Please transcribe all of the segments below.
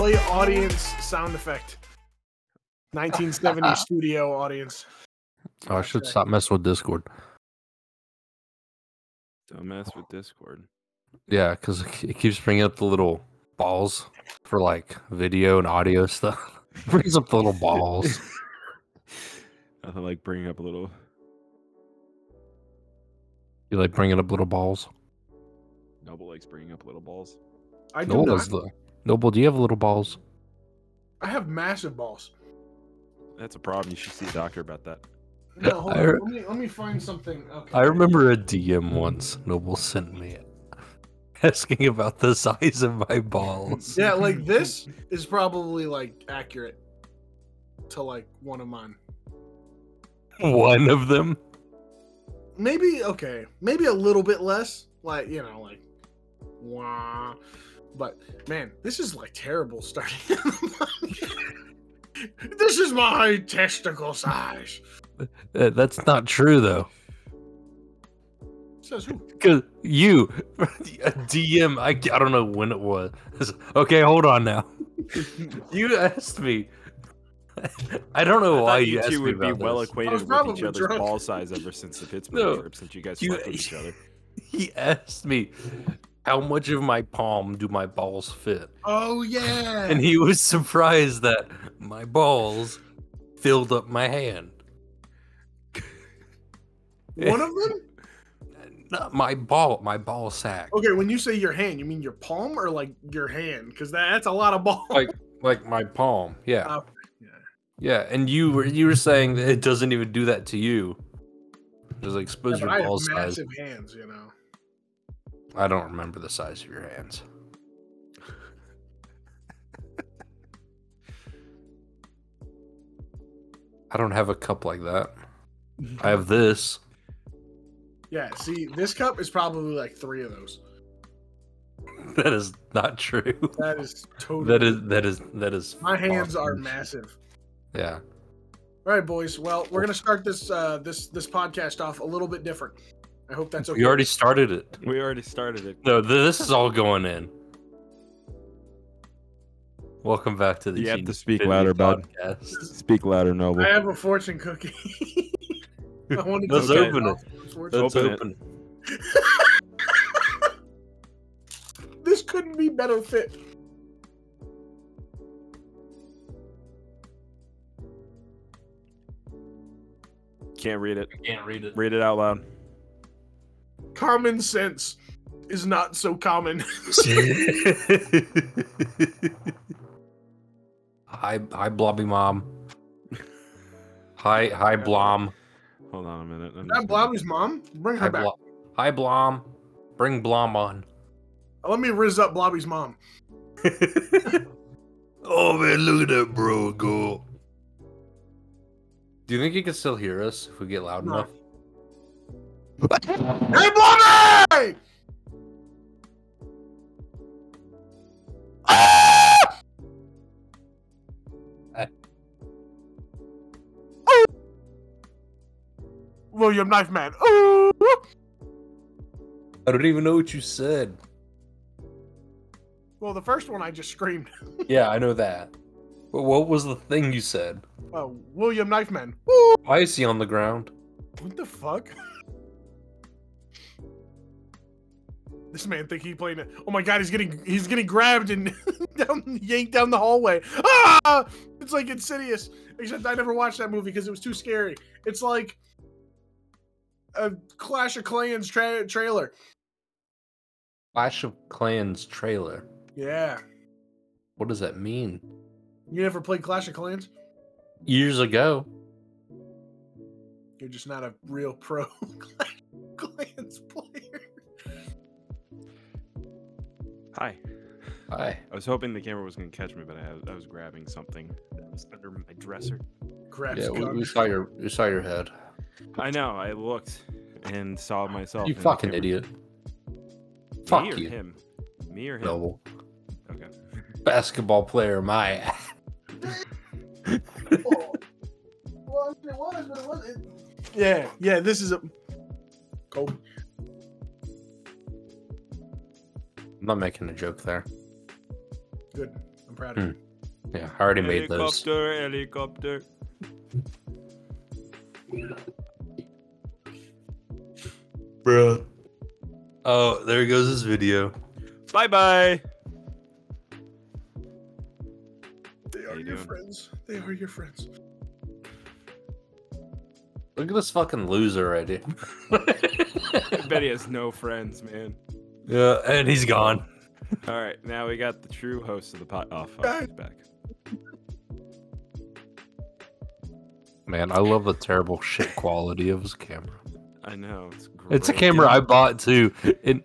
Play audience sound effect. 1970 studio audience. Oh, I should stop messing with Discord. Don't mess with Discord. Yeah, because it keeps bringing up the little balls for like video and audio stuff. It brings up the little balls. Nothing like bringing up a little. You like bringing up little balls? Noble likes bringing up little balls. I do not. Noble, do you have little balls? I have massive balls. That's a problem. You should see a doctor about that. No, hold on. Let me find something. Okay. I remember a DM once Noble sent me asking about the size of my balls. Yeah, like this is probably like accurate to like one of mine. One of them? Maybe, okay. Maybe a little bit less. Like, you know, like, wah. But, man, this is like terrible starting in the morning. This is my testicle size. That's not true, though. Says who? Because you, a DM, I don't know when it was. Okay, hold on now. You asked me. I don't know why you asked me about this. You two would be well acquainted with each other's ball size ever since the Pittsburgh trip, since you guys slept with each other. He asked me, how much of my palm do my balls fit? Oh, yeah. And he was surprised that my balls filled up my hand. One of them? Not my ball sack. Okay, when you say your hand, you mean your palm or like your hand? Because that's a lot of balls. Like my palm, yeah. Yeah, and you were saying that it doesn't even do that to you. Just like expose your ball size. I have massive hands, you know. I don't remember the size of your hands. I don't have a cup like that. I have this. Yeah, see, this cup is probably like three of those. That is not true. That is totally. That is. My hands are massive. Yeah. All right, boys. Well, we're gonna start this this podcast off a little bit different. I hope that's okay. We already started it. No, this is all going in. Welcome back to the. You have to speak louder, bud. Speak louder, Noble. I have a fortune cookie. Let's open it. This couldn't be better fit. Can't read it. Read it out loud. Common sense is not so common. Hi, Blobby Mom. Hi, Blom. Hold on a minute. Is that Blobby's mom? Bring her back. Hi, Blom. Bring Blom on. Let me riz up Blobby's mom. Oh, man, look at that bro go. Do you think he can still hear us if we get loud enough? Hey, Blobby! William Knife Man. Ooh. I don't even know what you said. Well, the first one I just screamed. Yeah, I know that. But what was the thing you said? Oh, William Knife Man. Ooh. Why is he on the ground? What the fuck? This man think he playing it. Oh my god, he's getting grabbed and yanked down the hallway. Ah! It's like Insidious. Except I never watched that movie because it was too scary. It's like a Clash of Clans trailer. Clash of Clans trailer? Yeah. What does that mean? You never played Clash of Clans? Years ago. You're just not a real pro Clash of Clans player. Hi. I was hoping the camera was going to catch me, but I was grabbing something that was under my dresser. Grabs yeah, we saw your head. I know. I looked and saw myself. You fucking idiot. Fuck you. Me or him? Noble. Okay. Basketball player, my ass. Well, it was, but it wasn't. Yeah, this is a... Kobe. I'm not making a joke there. Good. I'm proud of you. Yeah, I already made those. Helicopter. Bro. Oh, there goes this video. Bye-bye. They are your friends. They are your friends. Look at this fucking loser right here. I bet he has no friends, man. Yeah, and he's gone. All right, now we got the true host of the pot. Oh, fuck, he's back. Man, I love the terrible shit quality of his camera. I know. It's great. It's a camera I bought, too. It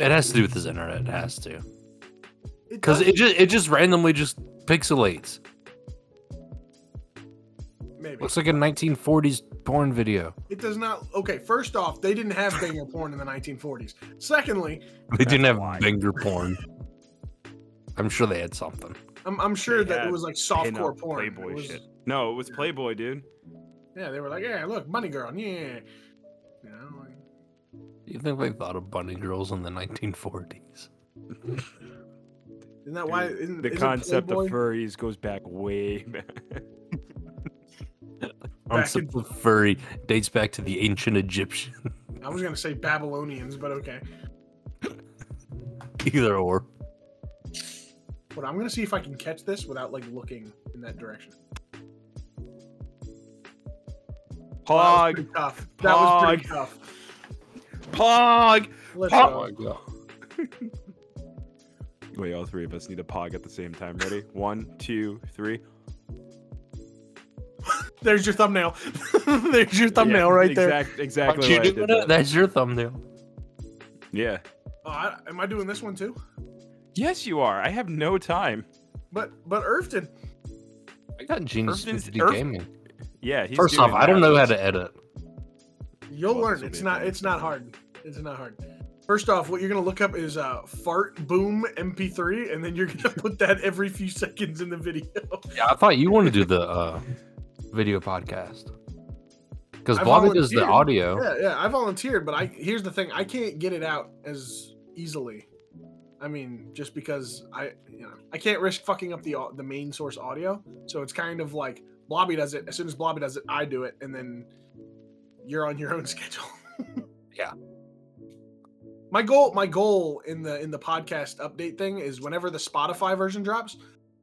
has to do with his internet. It has to. Because it just randomly just pixelates. Maybe. Looks like a 1940s porn video. It does not. Okay, first off, they didn't have banger porn in the 1940s. Secondly, they didn't have banger porn. I'm sure they had something. I'm sure that it was like softcore porn. Playboy shit. No, it was Playboy, dude. Yeah, they were like, yeah, look, bunny girl, yeah. You know, like... You think they thought of bunny girls in the 1940s? Isn't that why? Isn't the concept of furries goes back way back. Concept of furry dates back to the ancient Egyptians. I was gonna say Babylonians, but okay. Either or. But I'm gonna see if I can catch this without like looking in that direction. Pog. That was pretty tough. Pog. Let's go. Wait, all three of us need a pog at the same time. Ready? 1, 2, 3. There's your thumbnail. There's your thumbnail right there. Exactly. You doing that? That's your thumbnail. Yeah. Am I doing this one too? Yes, you are. I have no time. But Irfton. I got Genius 50 Gaming. Yeah. He's First off, I don't know how to edit. You'll learn. It's not hard. It's not hard. First off, what you're gonna look up is fart boom MP3, and then you're gonna put that every few seconds in the video. Yeah, I thought you wanted to do the video podcast because Blobby does the audio. Yeah, I volunteered, but here's the thing: I can't get it out as easily. I mean, just because I can't risk fucking up the main source audio. So it's kind of like Blobby does it. As soon as Blobby does it, I do it, and then you're on your own schedule. Yeah. My goal in the podcast update thing is whenever the Spotify version drops,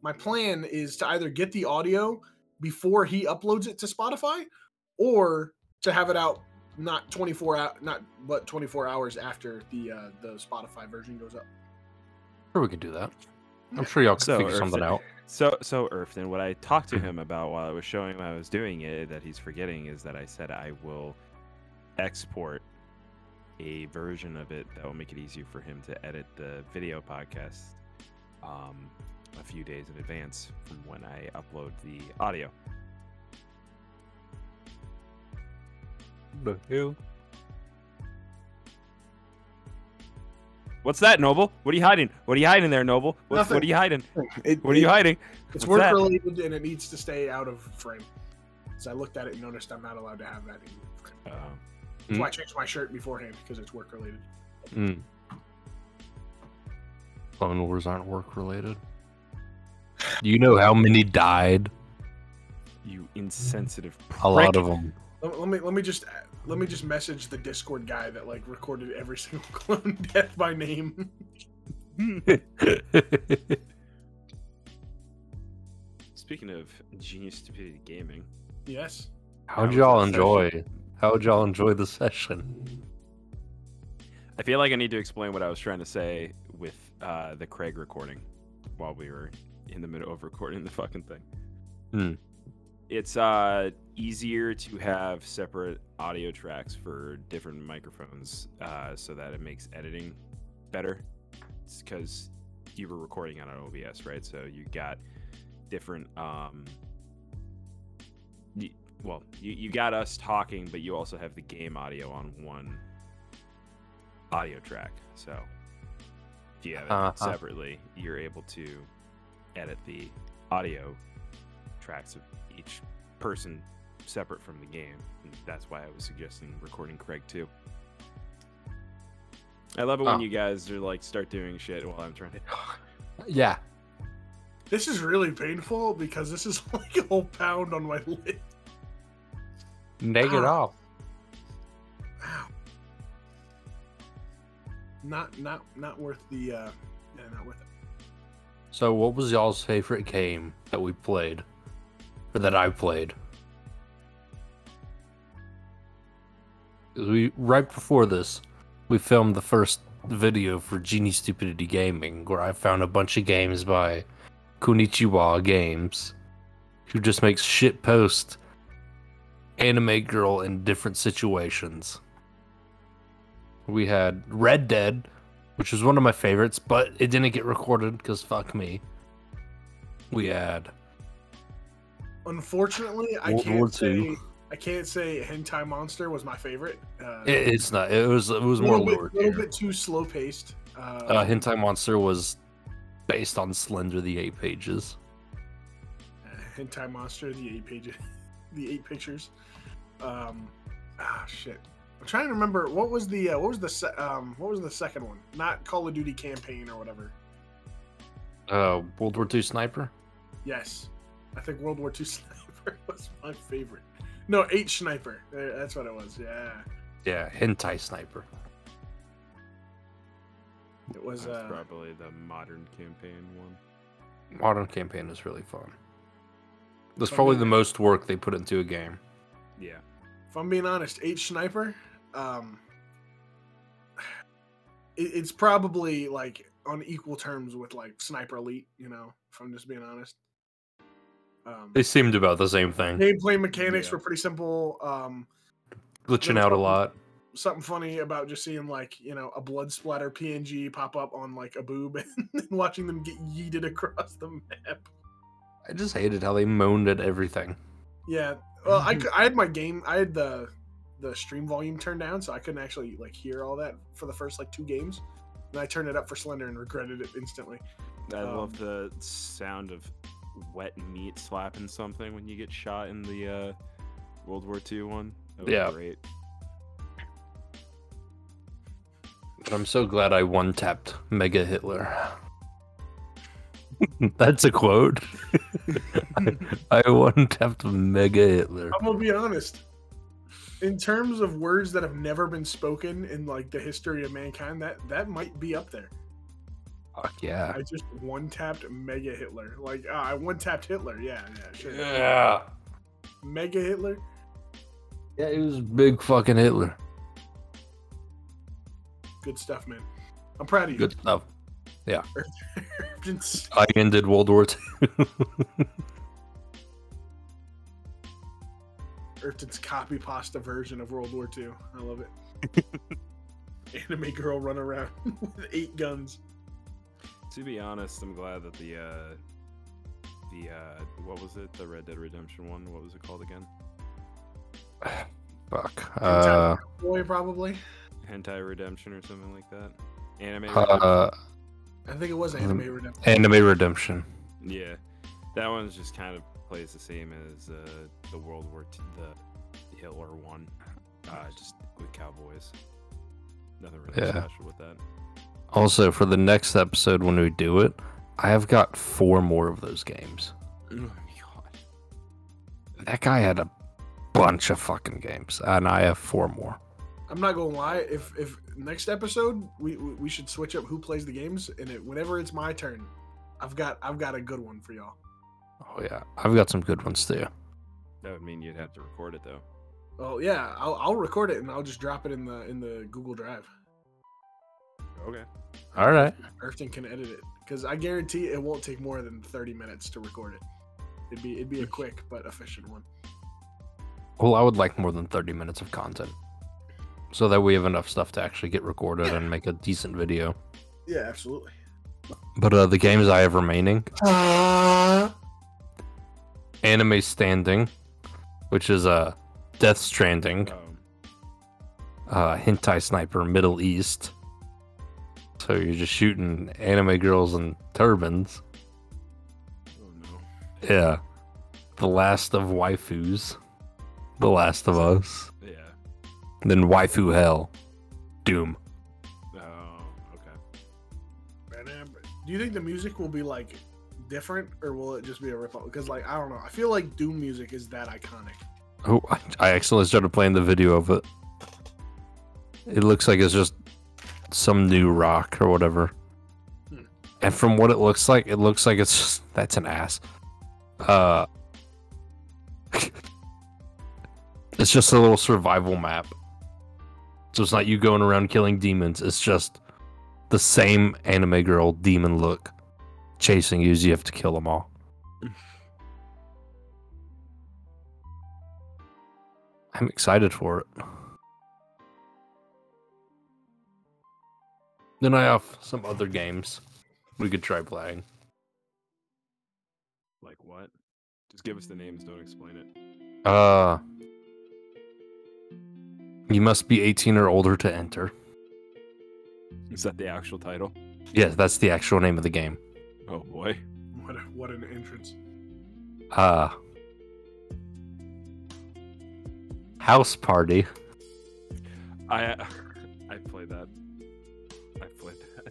my plan is to either get the audio before he uploads it to Spotify, or to have it out not 24 hours after the Spotify version goes up. Sure, we could do that. I'm sure y'all can figure something out. So Irfton, what I talked to him about while I was showing him I was doing it that he's forgetting is that I said I will export a version of it that will make it easier for him to edit the video podcast a few days in advance from when I upload the audio. The hell? What's that, Noble? What are you hiding? What are you hiding there, Noble? What are you hiding? What are you hiding? It's work related and it needs to stay out of frame. So I looked at it and noticed I'm not allowed to have that in frame. So I changed my shirt beforehand because it's work related. Clone Wars aren't work related. Do you know how many died? You insensitive prick. A lot of them. Let me just message the Discord guy that like recorded every single clone death by name. Speaking of Genius Stupidity Gaming. Yes. How'd y'all enjoy? How would y'all enjoy the session? I feel like I need to explain what I was trying to say with the Craig recording while we were in the middle of recording the fucking thing. It's easier to have separate audio tracks for different microphones so that it makes editing better. It's because you were recording on an OBS, right? So you got different... Well, you got us talking, but you also have the game audio on one audio track. So if you have it separately, you're able to edit the audio tracks of each person separate from the game. And that's why I was suggesting recording Craig too. I love it when you guys are like start doing shit while I'm trying to... Yeah. This is really painful because this is like a whole pound on my lip. Neg it off. Wow. Not worth the yeah, not worth it. So what was y'all's favorite game that we played? Or that I played? Right before this, we filmed the first video for Genie Stupidity Gaming, where I found a bunch of games by Konichiwa Games, who just makes shit post anime girl in different situations. We had Red Dead, which was one of my favorites, but it didn't get recorded because fuck me. We had, unfortunately, I can't say Hentai Monster was my favorite. It's not. It was more lower tier. A little bit too slow paced. Hentai Monster was based on Slender the Eight Pages. Hentai Monster the Eight Pages, the Eight Pictures. Shit. I'm trying to remember what was the second one? Not Call of Duty Campaign or whatever. World War II Sniper. Yes, I think World War II Sniper was my favorite. No, H Sniper. That's what it was. Yeah. Yeah, Hentai Sniper. It was probably the Modern Campaign one. Modern Campaign was really fun. That's probably the most work they put into a game. Yeah. If I'm being honest, H Sniper, it's probably like on equal terms with like Sniper Elite. You know, if I'm just being honest. They seemed about the same thing. Gameplay mechanics were pretty simple. Glitching out a lot. Something funny about just seeing like, you know, a blood splatter PNG pop up on like a boob and watching them get yeeted across the map. I just hated how they moaned at everything. Yeah, well, I had the stream volume turned down, so I couldn't actually like hear all that for the first like two games. And I turned it up for Slender and regretted it instantly. I love the sound of wet meat slapping something when you get shot in the World War II one. That was great. I'm so glad I one-tapped Mega Hitler. That's a quote. I one-tapped Mega Hitler. I'm gonna be honest. In terms of words that have never been spoken in like the history of mankind, that might be up there. Fuck yeah. I just one-tapped Mega Hitler. Like, I one-tapped Hitler. Yeah, sure. Yeah. Mega Hitler? Yeah, it was big fucking Hitler. Good stuff, man. I'm proud of you. Good stuff. Yeah. I ended World War II. Erton's copy pasta version of World War II. I love it. Anime girl run around with 8 guns. To be honest, I'm glad that the what was it? The Red Dead Redemption one. What was it called again? Fuck. Hentai probably. Hentai Redemption or something like that. Anime. I think it was Anime Redemption. Anime Redemption. Yeah, that one's just kind of plays the same as the World War II, the Hitler one, just with cowboys. Nothing really special with that. Also, for the next episode when we do it, I have got 4 more of those games. Oh my god. That guy had a bunch of fucking games, and I have 4 more. I'm not gonna lie, if next episode we should switch up who plays the games, and whenever it's my turn, I've got a good one for y'all. Oh yeah, I've got some good ones too. That would mean you'd have to record it though. Oh yeah, I'll record it and I'll just drop it in the Google Drive. Okay. All right. Erfton can edit it because I guarantee it won't take more than 30 minutes to record it. It'd be a quick but efficient one. Well, I would like more than 30 minutes of content so that we have enough stuff to actually get recorded and make a decent video. Yeah, absolutely. But the games I have remaining: Anime Standing, which is Death Stranding, Hentai Sniper Middle East. So you're just shooting anime girls in turbans. Oh no. Yeah. The Last of Waifus. The Last of Us. Yeah. And then Waifu Hell. Doom. Oh, okay. Do you think the music will be like different, or will it just be a ripoff? Because, like, I don't know. I feel like Doom music is that iconic. Oh, I accidentally started playing the video of it. It looks like it's just some new rock or whatever. And from what it looks like it's just... That's an ass. It's just a little survival map. So it's not you going around killing demons. It's just the same anime girl demon look chasing you as you have to kill them all. I'm excited for it. Then I have some other games we could try playing. Like what? Just give us the names, don't explain it. You must be 18 or older to enter. Is that the actual title? Yes, yeah, that's the actual name of the game. Oh boy. What an entrance. House Party. I played that.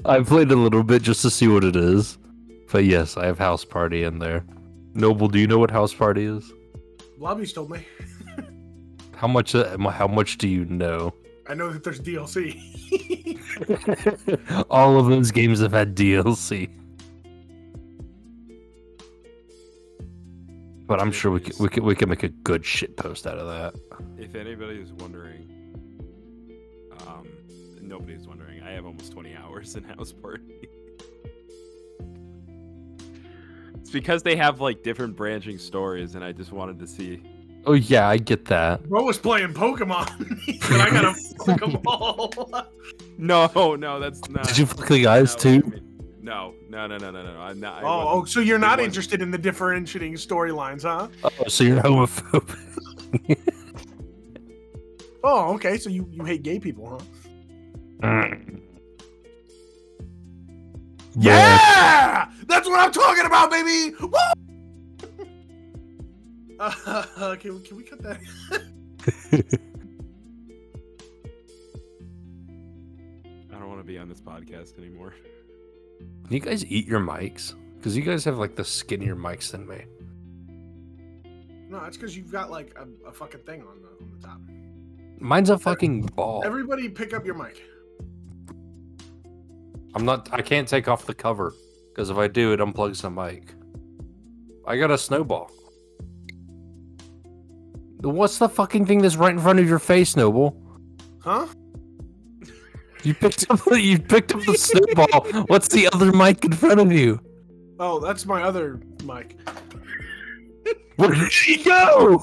I played a little bit just to see what it is. But yes, I have House Party in there. Noble, do you know what House Party is? Blobby's told me. How much do you know? I know that there's DLC. All of those games have had DLC. But I'm sure we can make a good shit post out of that. If anybody is wondering, nobody's wondering. I have almost 20 hours in House Party. It's because they have like different branching stories, and I just wanted to see. Oh yeah, I get that. Bro was playing Pokemon, and I gotta fuck them all. No, that's not. Did you fuck the guys too? No. I'm not. Oh, so you're not interested in the differentiating storylines, huh? Oh, so you're homophobic. Oh, okay. So you hate gay people, huh? Yeah! That's what I'm talking about, baby! Woo! Can we cut that? I don't want to be on this podcast anymore. Can you guys eat your mics? Because you guys have like the skinnier mics than me. No, it's because you've got like a fucking thing on the top. Mine's a fucking ball. Everybody pick up your mic. I can't take off the cover, because if I do, it unplugs the mic. I got a snowball. What's the fucking thing that's right in front of your face, Noble? Huh? You picked up the snowball. What's the other mic in front of you? Oh, that's my other mic. Where did she go?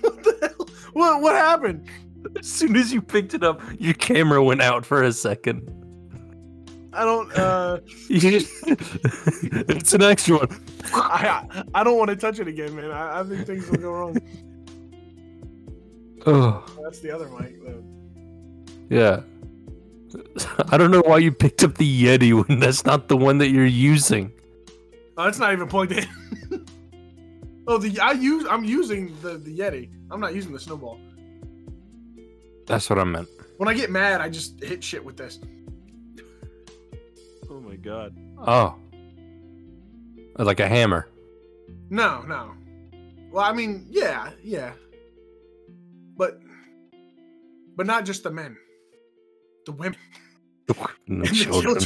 What the hell? What happened? As soon as you picked it up, your camera went out for a second. I don't, It's an extra one. I don't want to touch it again, man. I think things will go wrong. Oh. That's the other mic, though. Yeah. I don't know why you picked up the Yeti when that's not the one that you're using. Oh, it's not even plugged in. Oh, I'm using the Yeti. I'm not using the snowball. That's what I meant. When I get mad, I just hit shit with this. Oh my god. Oh. Like a hammer. No. Well, I mean, yeah. But not just the men. The women. And the children.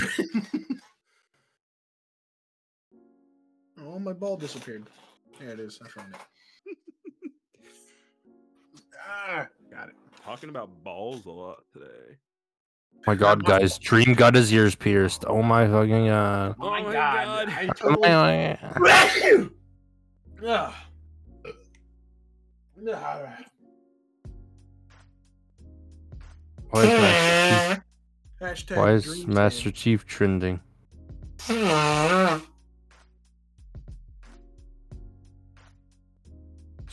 Oh, my ball disappeared. There it is. I found it. Got it. Talking about balls a lot today. Oh my god, guys. Dream got his ears pierced. Oh my fucking god. Oh my god. Why is Master Chief trending? So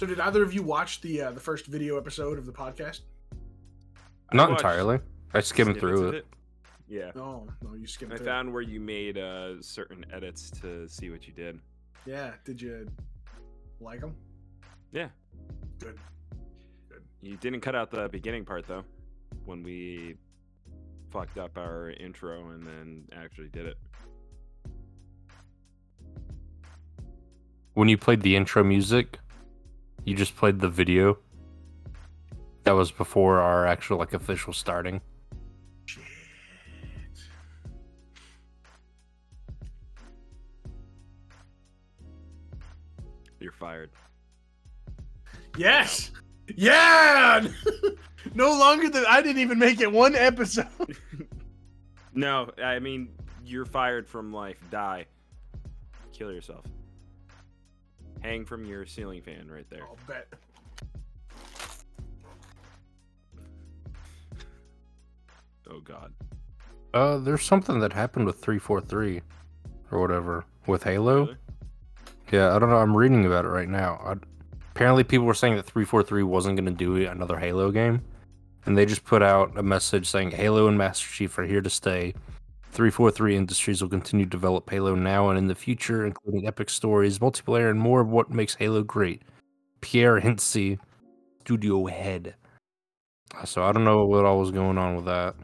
did either of you watch the first video episode of the podcast? Not entirely. I skimmed through it. Yeah. No, you skimmed through it. I found where you made certain edits to see what you did. Yeah. Did you like them? Yeah. Good. You didn't cut out the beginning part, though, when we fucked up our intro and then actually did it. When you played the intro music, you just played the video. That was before our actual like official starting. Shit. You're fired. Yes! Yeah! No longer than I didn't even make it one episode. No, I mean, you're fired from life. Die. Kill yourself. Hang from your ceiling fan right there. I'll bet. Oh, God. There's something that happened with 343 or whatever with Halo. Really? Yeah, I don't know. I'm reading about it right now. Apparently, people were saying that 343 wasn't going to do another Halo game. And they just put out a message saying Halo and Master Chief are here to stay. 343 Industries will continue to develop Halo now and in the future, including epic stories, multiplayer, and more of what makes Halo great. Pierre Hintze, studio head. So I don't know what all was going on with that.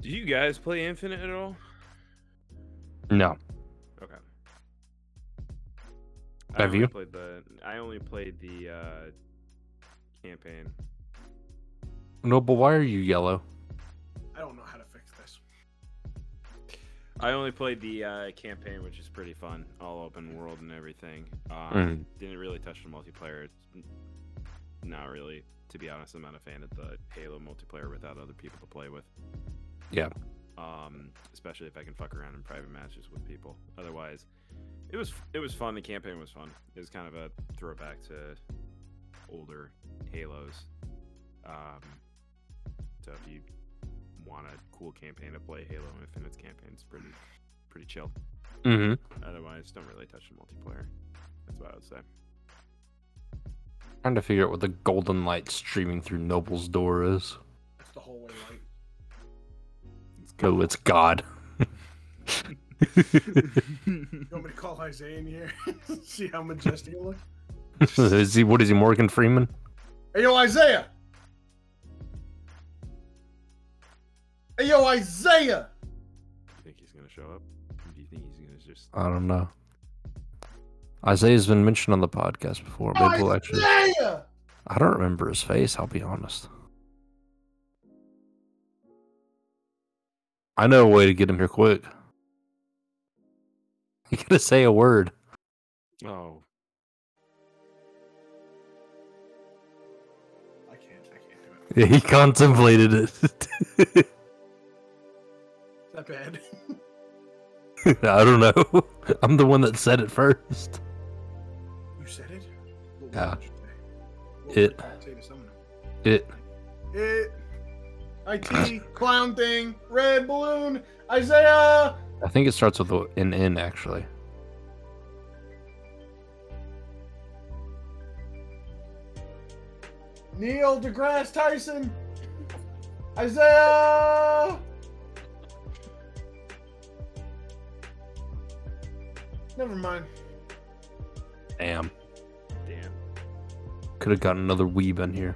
Do you guys play Infinite at all? No. Okay. Have you? I only played the campaign. No, but why are you yellow? I don't know how to fix this. I only played the campaign, which is pretty fun. All open world and everything. Didn't really touch the multiplayer. Not really. To be honest, I'm not a fan of the Halo multiplayer without other people to play with. Yeah. Especially if I can fuck around in private matches with people. Otherwise, it was fun. The campaign was fun. It was kind of a throwback to older Halos. So if you want a cool campaign to play, Halo Infinite's campaign's pretty chill. Mm-hmm. Otherwise, don't really touch the multiplayer. That's what I would say. Trying to figure out what the golden light streaming through Noble's door is. That's the hallway light. It's God. You want me to call Isaiah in here? See how majestic he looks? What is he, Morgan Freeman? Hey, yo, Isaiah! Hey, yo, Isaiah! Do you think he's going to show up? Or do you think he's going to just... I don't know. Isaiah's been mentioned on the podcast before. Maybe Isaiah! We'll actually... I don't remember his face, I'll be honest. I know a way to get him here quick. You gotta say a word. Oh. I can't do it. Yeah, he contemplated it. Is that bad? I don't know. I'm the one that said it first. You said it? Yeah. It. IT, clown thing, red balloon, Isaiah! I think it starts with an N, actually. Neil deGrasse Tyson! Isaiah! Never mind. Damn. Could have gotten another weeb in here.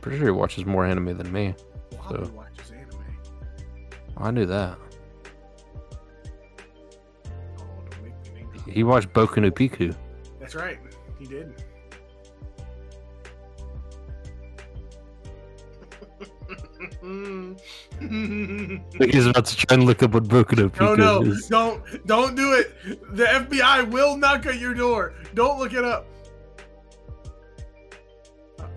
Pretty sure he watches more anime than me. Bobby watches anime. I knew that. Oh, don't make me angry. He watched Boku no Pico. That's right, he did. He's about to try and look up what Boku no Pico is. No, don't do it. The FBI will knock at your door. Don't look it up.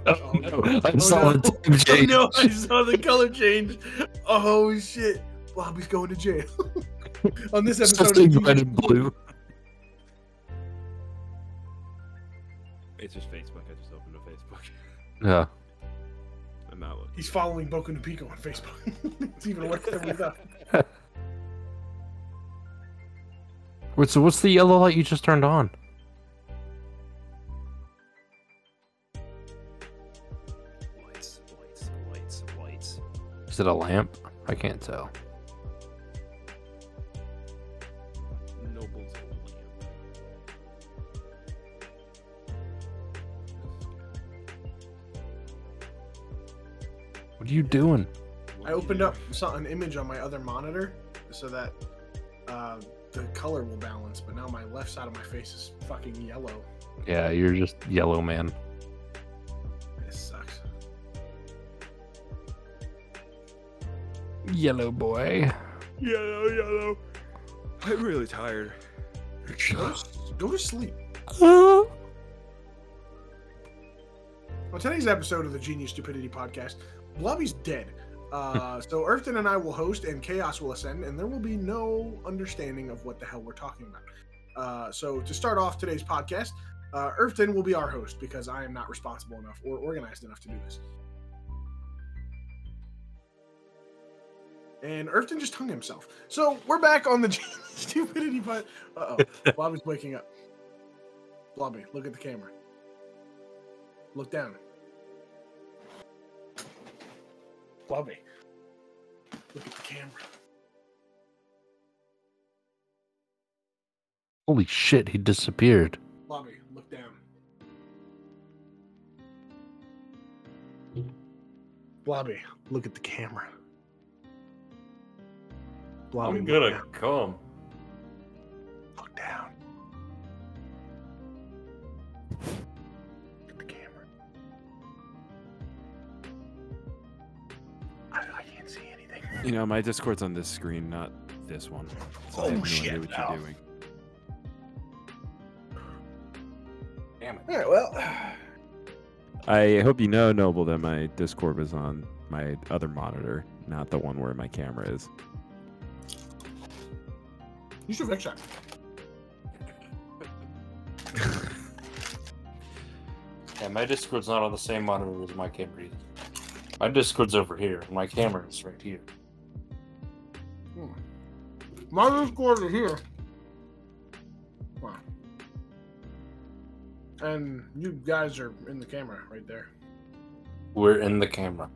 Oh, no. I saw the color change. Oh shit! Bobby's going to jail. On this episode, red and blue. It's just Facebook. I just opened a Facebook. Yeah. I'm out. He's following Boku no Pico on Facebook. It's even worse than we thought. Wait, so what's the yellow light you just turned on? Is it a lamp? I can't tell. No What are you doing? I opened up an image on my other monitor so that the color will balance, but now my left side of my face is fucking yellow. Yeah, you're just yellow, man. This sucks. Yellow boy. Yellow. I'm really tired. Go to sleep. On today's episode of the Genius Stupidity Podcast, Blobby's dead. So Earthton and I will host, and chaos will ascend, and there will be no understanding of what the hell we're talking about. So to start off today's podcast, Earthton will be our host because I am not responsible enough or organized enough to do this. And Earthton just hung himself. So we're back on the Stupidity Podcast. Uh-oh. Blobby's waking up. Blobby, look at the camera. Look down. Blobby, look at the camera. Holy shit, he disappeared. Blobby, look down. Blobby, look at the camera. Blobby, I'm gonna come. Look down. Look at the camera. I can't see anything. You know, my Discord's on this screen, not this one. So I have no idea what you're doing. Damn it. All right, well. I hope you know, Noble, that my Discord was on my other monitor, not the one where my camera is. You should fix that. Yeah, my Discord's not on the same monitor as my camera either. My Discord's over here. My camera is right here. My Discord is here. Wow. And you guys are in the camera right there. We're in the camera.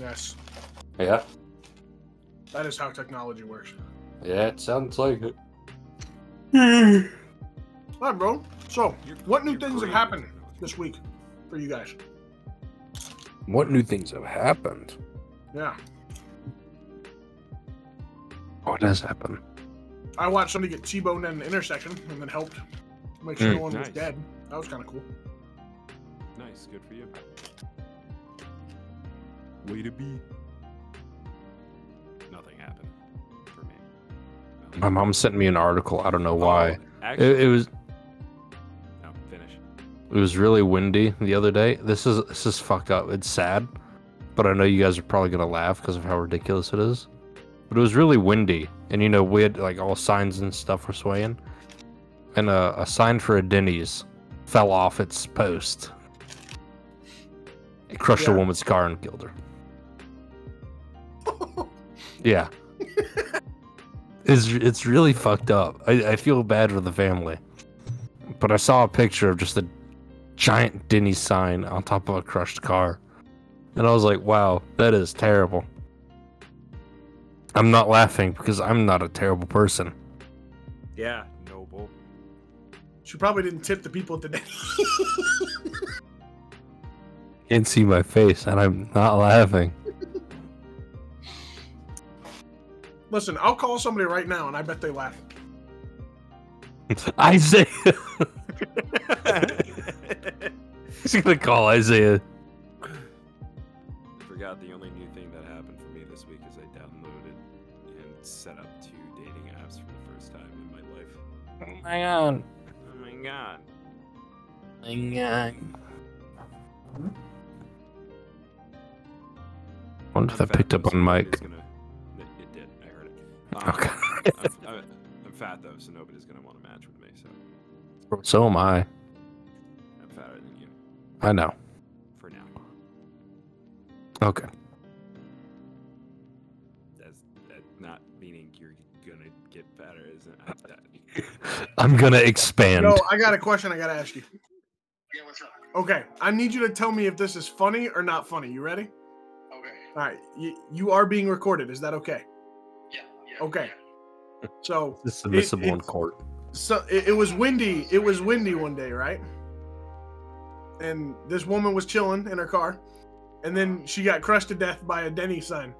Yes. Yeah. That is how technology works. Yeah, it sounds like it. Alright, bro. So, what new things have happened this week for you guys? What new things have happened? Yeah. What has happened? I watched somebody get T-boned at an intersection and then helped make sure no one was dead. That was kind of cool. Nice. Good for you. Way to be. Nothing happened. My mom sent me an article. I don't know why. Actually, it was really windy the other day. This is fucked up. It's sad, but I know you guys are probably gonna laugh because of how ridiculous it is. But it was really windy, and you know we had like all signs and stuff were swaying, and a sign for a Denny's fell off its post. It crushed a woman's car and killed her. Yeah. It's really fucked up. I feel bad for the family. But I saw a picture of just a giant Denny's sign on top of a crushed car. And I was like, wow, that is terrible. I'm not laughing because I'm not a terrible person. Yeah, Noble. She probably didn't tip the people at the Denny's. Can't see my face and I'm not laughing. Listen, I'll call somebody right now, and I bet they laugh. Isaiah. He's going to call Isaiah. I forgot the only new thing that happened for me this week is I downloaded and set up 2 dating apps for the first time in my life. Oh my god. I wonder if that picked up on Mike. Okay. I'm fat though, so nobody's gonna want to match with me. So am I. I'm fatter than you. I know. For now. Okay. That's not meaning you're gonna get fatter, isn't it? I'm gonna expand. No, I got a question I gotta ask you. Yeah, what's up? Okay, I need you to tell me if this is funny or not funny. You ready? Okay. All right. You are being recorded. Is that okay? Okay, so it's admissible in court. So it was windy. It was windy one day, right? And this woman was chilling in her car, and then she got crushed to death by a Denny son.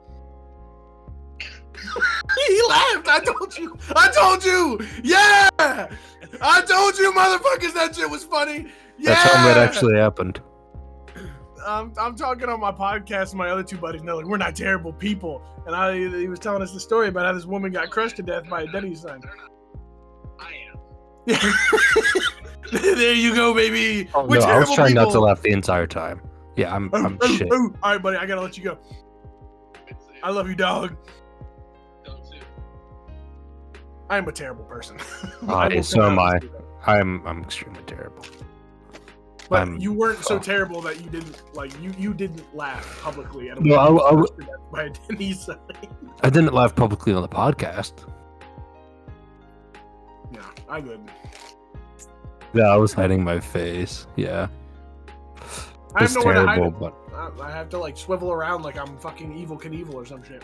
He laughed. I told you. Yeah. I told you, motherfuckers, that shit was funny. Yeah. That's how that actually happened. I'm talking on my podcast and my other two buddies, and they're like, we're not terrible people. And he was telling us the story about how this woman got crushed to death by a Denny son. I am. There you go, baby. Oh, no, I was trying people. Not to laugh the entire time. Yeah, I'm shit. All right, buddy, I gotta let you go. I love you, dog. I'm a terrible person. So am I. I'm extremely terrible. But you weren't so terrible that you didn't you didn't laugh publicly at a I didn't laugh publicly on the podcast. No, I didn't. Yeah, I was hiding my face. Yeah. It's terrible, but I have to swivel around like I'm fucking Evil Knievel or some shit.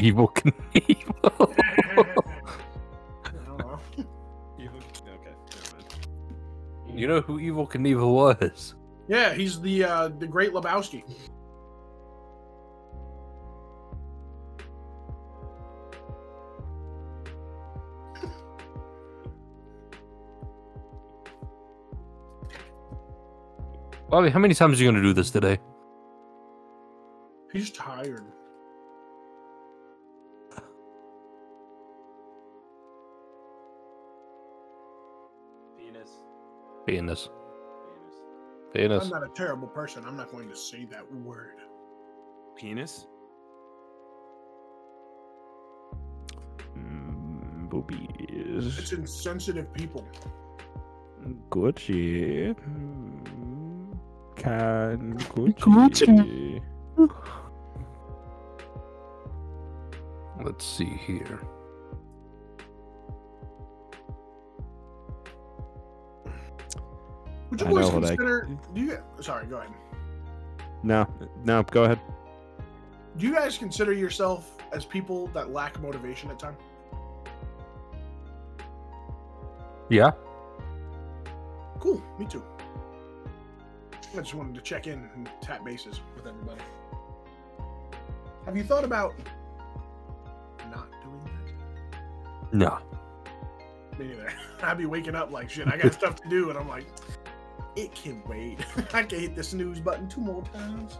Evil Knievel. I don't know. You know who Evil Knievel was? Yeah, he's the Great Lebowski. Bobby, how many times are you going to do this today? He's tired. Penis. I'm not a terrible person. I'm not going to say that word. Penis? Boobies. It's insensitive people. Gucci. Gucci. Let's see here. Would you boys consider? Sorry, go ahead. No, go ahead. Do you guys consider yourself as people that lack motivation at times? Yeah. Cool. Me too. I just wanted to check in and tap bases with everybody. Have you thought about not doing that? No. Me neither. I'd be waking up like shit. I got stuff to do, and I'm like. It can wait. I can hit the snooze button 2 more times.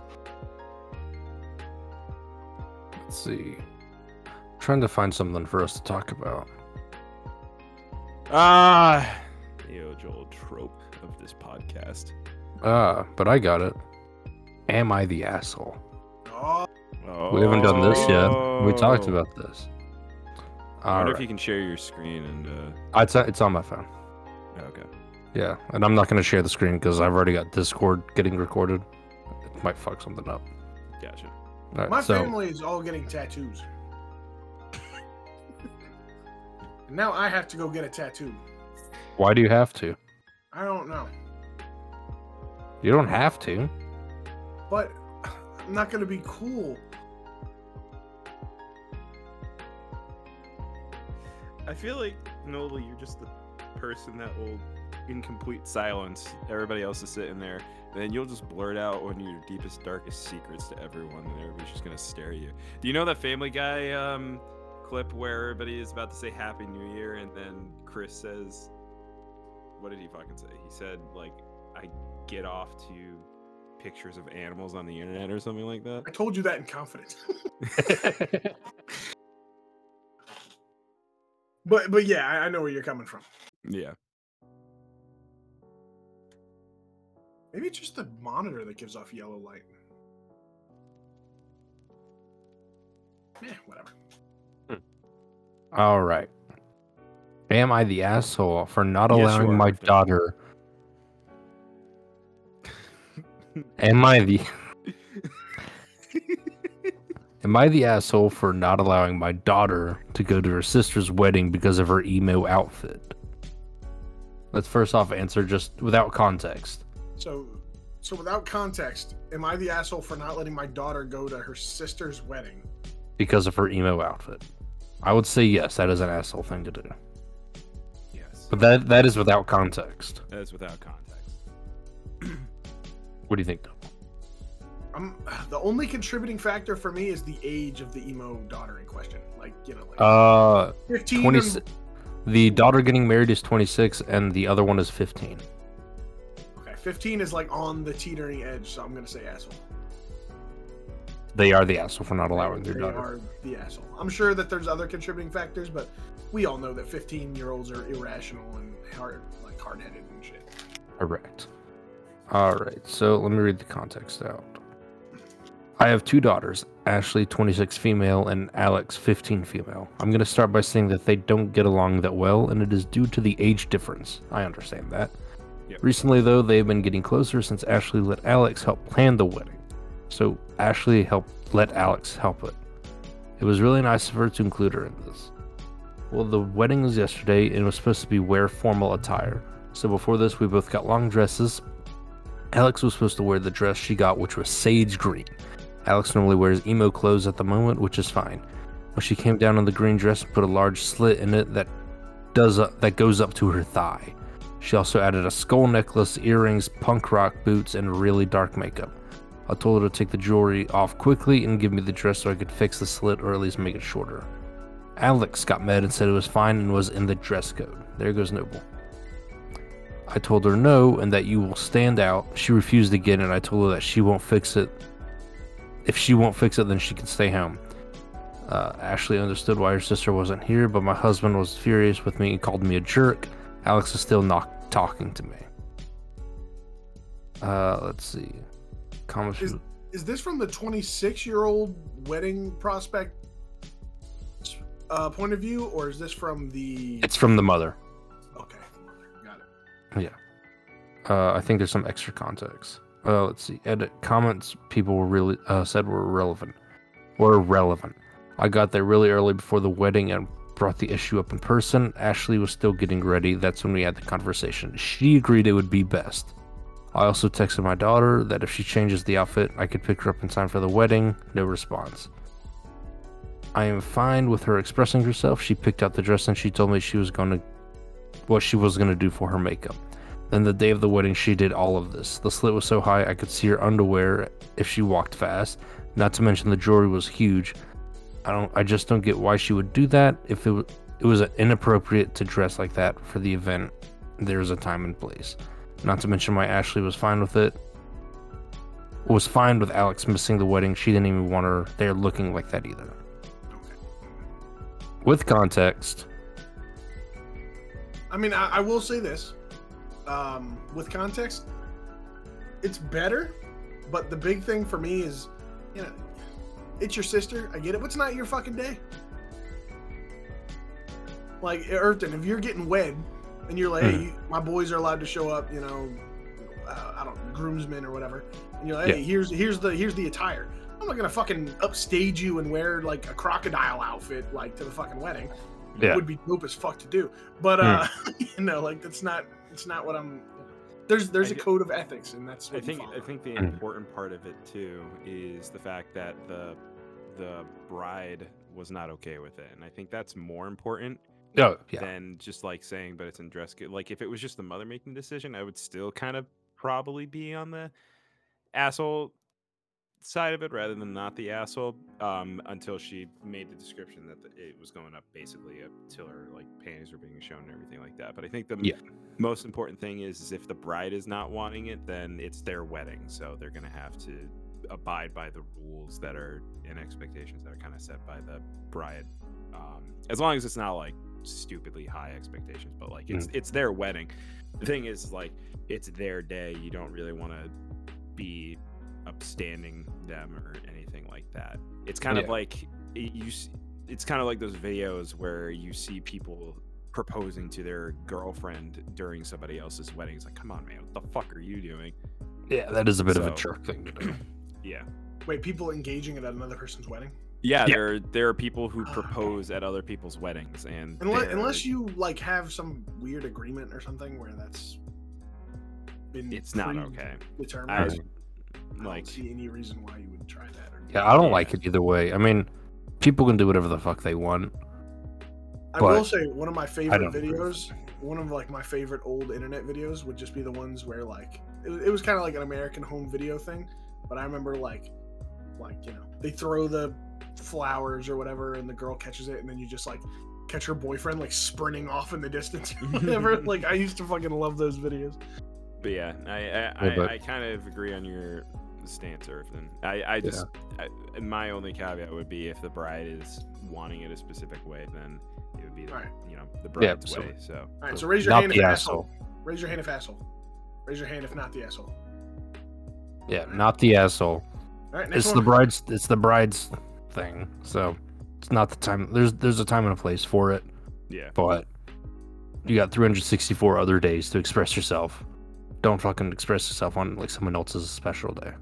Let's see. I'm trying to find something for us to talk about. The usual trope of this podcast. But I got it. Am I the asshole? Oh. We haven't done this yet. We talked about this. I wonder if you can share your screen and. It's on my phone. Okay. Yeah, and I'm not going to share the screen because I've already got Discord getting recorded. It might fuck something up. Gotcha. All right, my family is all getting tattoos. And now I have to go get a tattoo. Why do you have to? I don't know. You don't have to. But I'm not going to be cool. I feel like, Nola, you're just the person that will... in complete silence, everybody else is sitting there, and then you'll just blurt out one of your deepest, darkest secrets to everyone, and everybody's just gonna stare at you. Do you know that Family Guy clip where everybody is about to say Happy New Year, and then Chris says, what did he fucking say? He said, I get off to pictures of animals on the internet or something like that? I told you that in confidence. But yeah, I know where you're coming from. Yeah. Maybe it's just the monitor that gives off yellow light. Whatever. All right. Am I the asshole for not allowing my daughter? Am I the asshole for not allowing my daughter to go to her sister's wedding because of her emo outfit? Let's first off answer just without context. So without context, am I the asshole for not letting my daughter go to her sister's wedding? Because of her emo outfit. I would say yes, that is an asshole thing to do. Yes. But that is without context. What do you think, Double? The only contributing factor for me is the age of the emo daughter in question. Like, you know, like 15. The daughter getting married is 26, and the other one is 15. Okay, 15 is like on the teetering edge, so I'm gonna say asshole. They are the asshole for not allowing their daughter. They are the asshole. I'm sure that there's other contributing factors, but we all know that 15-year-olds are irrational and hard-headed and shit. Correct. All right, so let me read the context out. I have two daughters, Ashley, 26 female, and Alex, 15 female. I'm going to start by saying that they don't get along that well, and it is due to the age difference. I understand that. Yep. Recently, though, they've been getting closer since Ashley let Alex help plan the wedding. So Ashley let Alex help it. It was really nice of her to include her in this. Well, the wedding was yesterday, and it was supposed to be wear formal attire. So before this, we both got long dresses. Alex was supposed to wear the dress she got, which was sage green. Alex normally wears emo clothes at the moment, which is fine. When she came down in the green dress and put a large slit in it that goes up to her thigh. She also added a skull necklace, earrings, punk rock boots, and really dark makeup. I told her to take the jewelry off quickly and give me the dress so I could fix the slit or at least make it shorter. Alex got mad and said it was fine and was in the dress code. There goes Noble. I told her no and that you will stand out. She refused again and I told her that she won't fix it. If she won't fix it, then she can stay home. Ashley understood why her sister wasn't here, but my husband was furious with me and called me a jerk. Alex is still not talking to me. Let's see. Comments. Is this from the 26-year-old wedding prospect point of view, or is this from the... It's from the mother. Okay, the mother. Got it. Yeah. I think there's some extra context. Let's see. Edit comments. People were really said were irrelevant. I got there really early before the wedding and brought the issue up in person. Ashley was still getting ready. That's when we had the conversation. She agreed it would be best. I also texted my daughter that if she changes the outfit, I could pick her up in time for the wedding. No response. I am fine with her expressing herself. She picked out the dress and she told me she was gonna do for her makeup. Then the day of the wedding, she did all of this. The slit was so high, I could see her underwear if she walked fast. Not to mention the jewelry was huge. I just don't get why she would do that. If it was inappropriate to dress like that for the event, there's a time and place. Not to mention my Ashley was fine with it. Was fine with Alex missing the wedding. She didn't even want her there looking like that either. With context. I mean, I will say this. With context, it's better, but the big thing for me is, you know, it's your sister. I get it, but it's not your fucking day. Like, Irvin, if you're getting wed and you're like, hey, my boys are allowed to show up, you know, I don't know, groomsmen or whatever, and you're like, hey, here's the attire. I'm not gonna fucking upstage you and wear like a crocodile outfit like to the fucking wedding. Yeah. It would be dope as fuck to do, but you know, like that's not. It's not what I'm. There's a code of ethics, and that's. I think the important part of it too is the fact that the bride was not okay with it, and I think that's more important. Than just like saying, but it's in dress code. Like if it was just the mother making the decision, I would still kind of probably be on the asshole side of it rather than not the asshole. Until she made the description that it was going up basically up till her like panties were being shown and everything like that. But I think the most important thing is if the bride is not wanting it, then it's their wedding, so they're gonna have to abide by the rules that are and expectations that are kind of set by the bride. As long as it's not like stupidly high expectations, but like it's their wedding. The thing is like it's their day. You don't really want to be upstanding them or anything like that. It's kind of like it's kind of like those videos where you see people proposing to their girlfriend during somebody else's wedding. It's like, come on, man, what the fuck are you doing? Yeah, that is a bit of a jerk thing to do. Yeah. Wait, people engaging at another person's wedding? Yeah, there are people who propose at other people's weddings, and unless you like have some weird agreement or something where that's been it's not okay. Determined. I don't see any reason why you would try that. I don't like it either way. I mean, people can do whatever the fuck they want. I will say one of my favorite videos, one of like my favorite old internet videos would just be the ones where like it was kind of like an American Home Video thing But I remember they throw the flowers or whatever, and the girl catches it, and then you just catch her boyfriend sprinting off in the distance or whatever. I used to fucking love those videos. But yeah, I kind of agree on your stance, Irvin. My only caveat would be if the bride is wanting it a specific way, then it would be the bride's way. So all right, so raise your hand if asshole. Raise your hand if asshole. Raise your hand if not the asshole. Yeah, not the asshole. All right, next one. It's the bride's thing. So it's not the time. There's a time and a place for it. Yeah. But you got 364 other days to express yourself. Don't fucking express yourself on someone else's special day.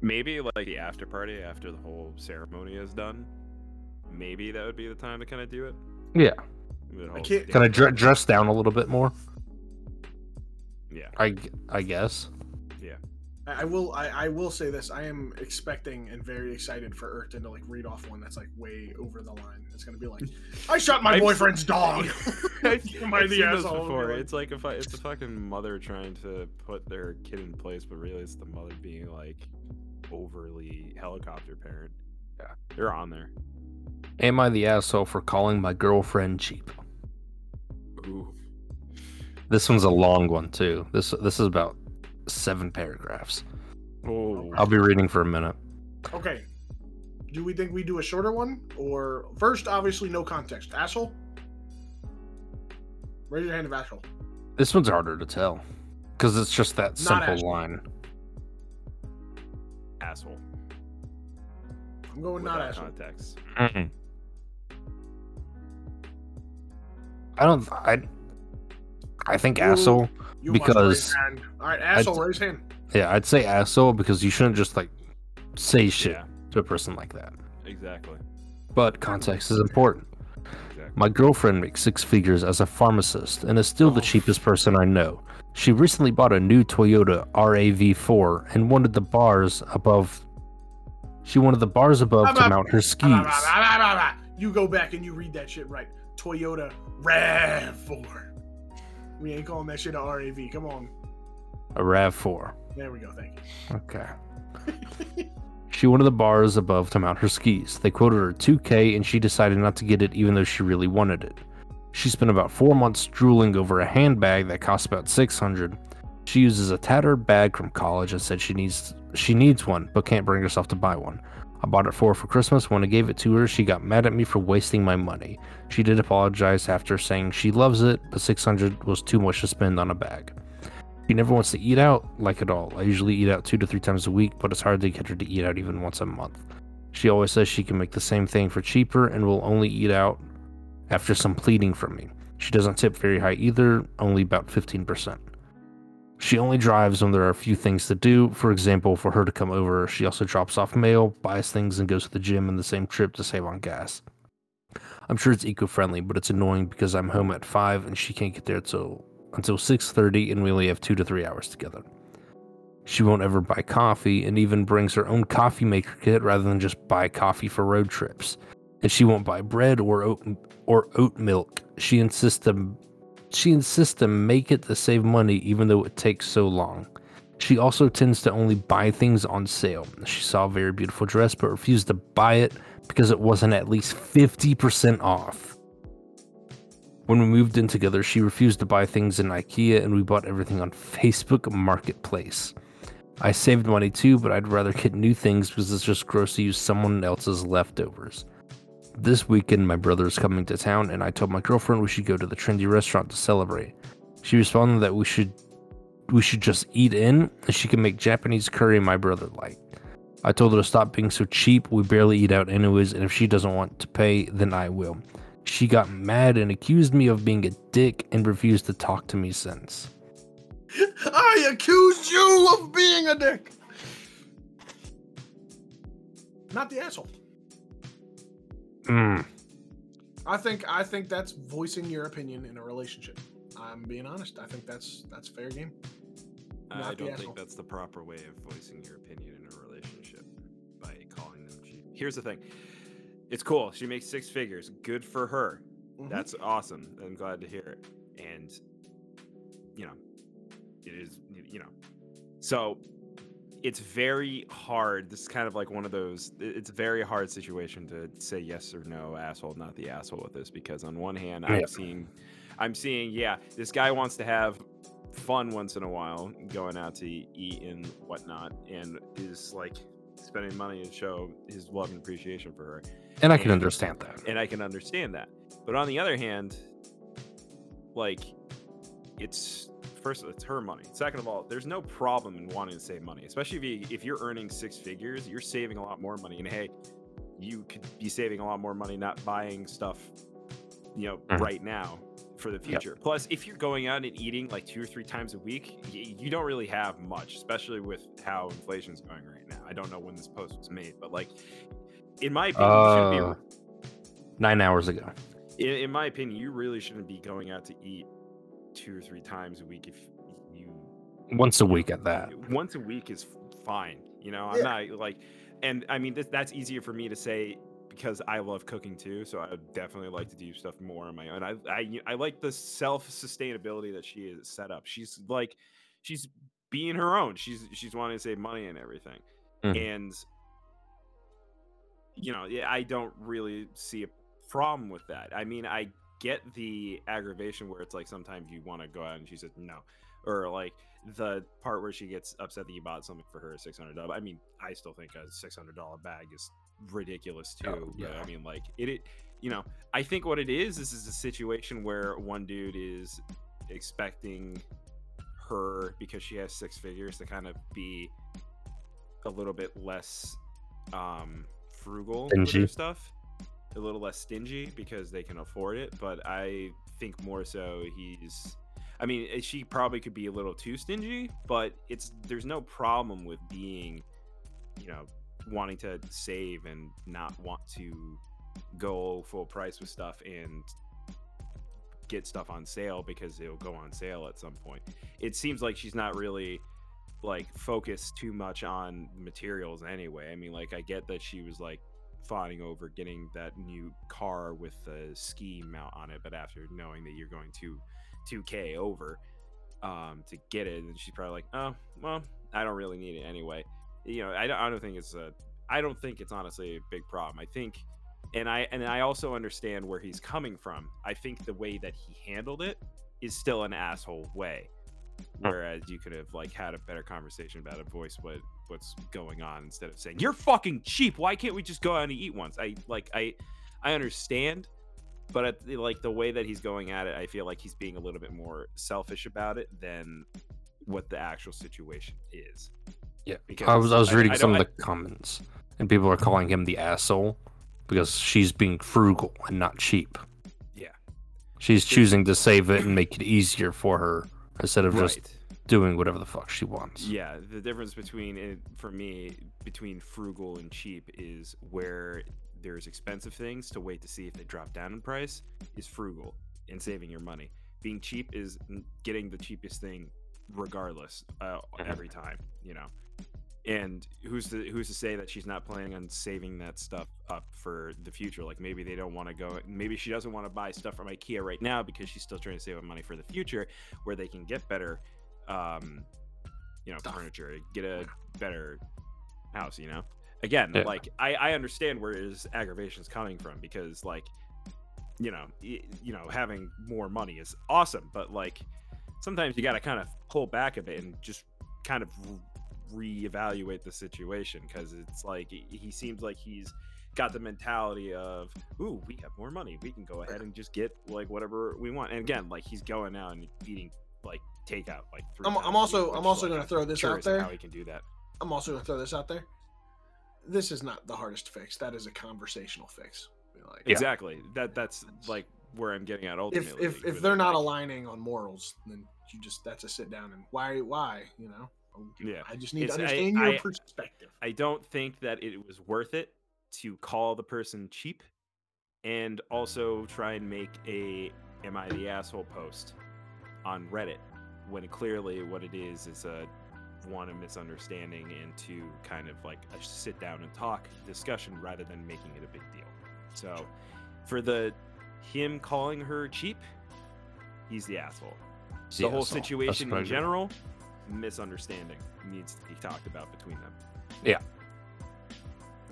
Maybe the after party after the whole ceremony is done. Maybe that would be the time to kind of do it. Yeah. Can I dress down a little bit more? Yeah. I guess. Yeah. I will say this. I am expecting and very excited for Erton to read off one that's way over the line. It's gonna be I shot my boyfriend's dog. Am I the asshole? Before. It's it's a fucking mother trying to put their kid in place, but really it's the mother being overly helicopter parent. Yeah, they're on there. Am I the asshole for calling my girlfriend cheap? Ooh. This one's a long one too. This is about 7 paragraphs. Oh. I'll be reading for a minute. Okay. Do we think we do a shorter one? Or first, obviously, no context. Asshole? Raise your hand if asshole. This one's harder to tell. Because it's just that simple line. Asshole. I'm going without not asshole. Context. Mm-hmm. I think asshole because. All right, asshole, raise hand. Yeah, I'd say asshole because you shouldn't just say shit to a person like that. Exactly. But context is important. Exactly. My girlfriend makes 6 figures as a pharmacist and is still the cheapest person I know. She recently bought a new Toyota RAV4 and wanted the bars above. She wanted the bars above to mount her skis. You go back and you read that shit right. Toyota RAV4. We ain't calling that shit a RAV. Come on. A RAV4. There we go. Thank you. Okay. She wanted the bars above to mount her skis. They quoted her $2,000 and she decided not to get it even though she really wanted it. She spent about 4 months drooling over a handbag that cost about $600. She uses a tattered bag from college and said she needs one but can't bring herself to buy one. I bought it for her for Christmas. When I gave it to her, she got mad at me for wasting my money. She did apologize after saying she loves it, but $600 was too much to spend on a bag. She never wants to eat out at all. I usually eat out 2 to 3 times a week, but it's hard to get her to eat out even once a month. She always says she can make the same thing for cheaper and will only eat out after some pleading from me. She doesn't tip very high either, only about 15%. She only drives when there are a few things to do. For example, for her to come over, she also drops off mail, buys things, and goes to the gym in the same trip to save on gas. I'm sure it's eco-friendly, but it's annoying because I'm home at 5 and she can't get there until 6:30 and we only have 2 to 3 hours together. She won't ever buy coffee and even brings her own coffee maker kit rather than just buy coffee for road trips. And she won't buy bread or oat milk. She insists to make it to save money even though it takes so long. She also tends to only buy things on sale. She saw a very beautiful dress but refused to buy it because it wasn't at least 50% off. When we moved in together, she refused to buy things in IKEA and we bought everything on Facebook Marketplace. I saved money too, but I'd rather get new things because it's just gross to use someone else's leftovers. This weekend, my brother is coming to town, and I told my girlfriend we should go to the trendy restaurant to celebrate. She responded that we should just eat in, and she can make Japanese curry my brother liked. I told her to stop being so cheap, we barely eat out anyways, and if she doesn't want to pay, then I will. She got mad and accused me of being a dick and refused to talk to me since. I accused you of being a dick! Not the asshole. Mm. I think that's voicing your opinion in a relationship. I'm being honest. I think that's fair game. I don't think that's the proper way of voicing your opinion in a relationship by calling them cheap. Here's the thing. It's cool. She makes 6 figures. Good for her. Mm-hmm. That's awesome. I'm glad to hear it. And it is So it's very hard. This is kind of like one of those. It's a very hard situation to say yes or no, asshole, not the asshole with this, because on one hand, Yeah. I'm seeing, yeah, this guy wants to have fun once in a while, going out to eat and whatnot, and is like spending money to show his love and appreciation for her. And I can understand that. But on the other hand, like, it's, first of all, it's her money. Second of all, there's no problem in wanting to save money, especially if you're earning six figures, you're saving a lot more money. And hey, you could be saving a lot more money not buying stuff, right now for the future. Yep. Plus, if you're going out and eating like 2 or 3 times a week, you don't really have much, especially with how inflation's going right now. I don't know when this post was made, but like, in my opinion, you should be 9 hours ago. In my opinion, you really shouldn't be going out to eat 2 or 3 times a week. If you once a week at that, once a week is fine. I'm not like, and I mean that's easier for me to say because I love cooking too. So I would definitely like to do stuff more on my own. I like the self sustainability that she is set up. She's being her own. She's wanting to save money and everything, and I don't really see a problem with that. I mean, I get the aggravation where it's like sometimes you want to go out and she says no, or like the part where she gets upset that you bought something for her $600. I mean, I still think a $600 bag is ridiculous too. I mean, like it. I think what it is. This is a situation where one dude is expecting her, because she has six figures, to kind of be a little bit less frugal with her stuff. A little less stingy because they can afford it, but I think more so she probably could be a little too stingy, but there's no problem with being wanting to save and not want to go full price with stuff and get stuff on sale because it'll go on sale at some point. It seems like she's not really like focused too much on materials anyway. I mean, like, I get that she was like fighting over getting that new car with the ski mount on it, but after knowing that you're going to 2K over to get it, and she's probably like, oh well, I don't really need it anyway. I don't think it's honestly a big problem. I think, and I also understand where he's coming from. I think the way that he handled it is still an asshole way, whereas you could have like had a better conversation about it, voice what's going on, instead of saying you're fucking cheap, why can't we just go out and eat once. I understand, but like the way that he's going at it, I feel like he's being a little bit more selfish about it than what the actual situation is. Yeah, because I was reading some of the comments, and people are calling him the asshole because she's being frugal and not cheap. Yeah, she's choosing to save it and make it easier for her instead of just doing whatever the fuck she wants. Yeah, the difference between frugal and cheap is where there's expensive things to wait to see if they drop down in price is frugal and saving your money. Being cheap is getting the cheapest thing regardless, every time, And who's to say that she's not planning on saving that stuff up for the future? Like, maybe they don't want to go. Maybe she doesn't want to buy stuff from IKEA right now because she's still trying to save up money for the future, where they can get better, furniture, get a better house. Again, like I understand where his aggravation is coming from, because like, having more money is awesome, but like sometimes you got to kind of pull back a bit and just kind of reevaluate the situation, because it's like he seems like he's got the mentality of, ooh, we have more money, we can go ahead and just get like whatever we want. And again, like, he's going out and eating like takeout like 3 times. I'm also going to throw this out there. How he can do that. I'm also going to throw this out there. This is not the hardest fix. That is a conversational fix. Like, exactly. That's like where I'm getting at ultimately. If they're not aligning on morals, then you just that's a sit down and why. Yeah, I just need to understand your perspective. I don't think that it was worth it to call the person cheap, and also try and make a "Am I the asshole?" post on Reddit, when clearly what it is a misunderstanding, and two, kind of like a sit down and talk discussion rather than making it a big deal. So, for him calling her cheap, he's the asshole. The whole situation in general. misunderstanding needs to be talked about between them. Yeah.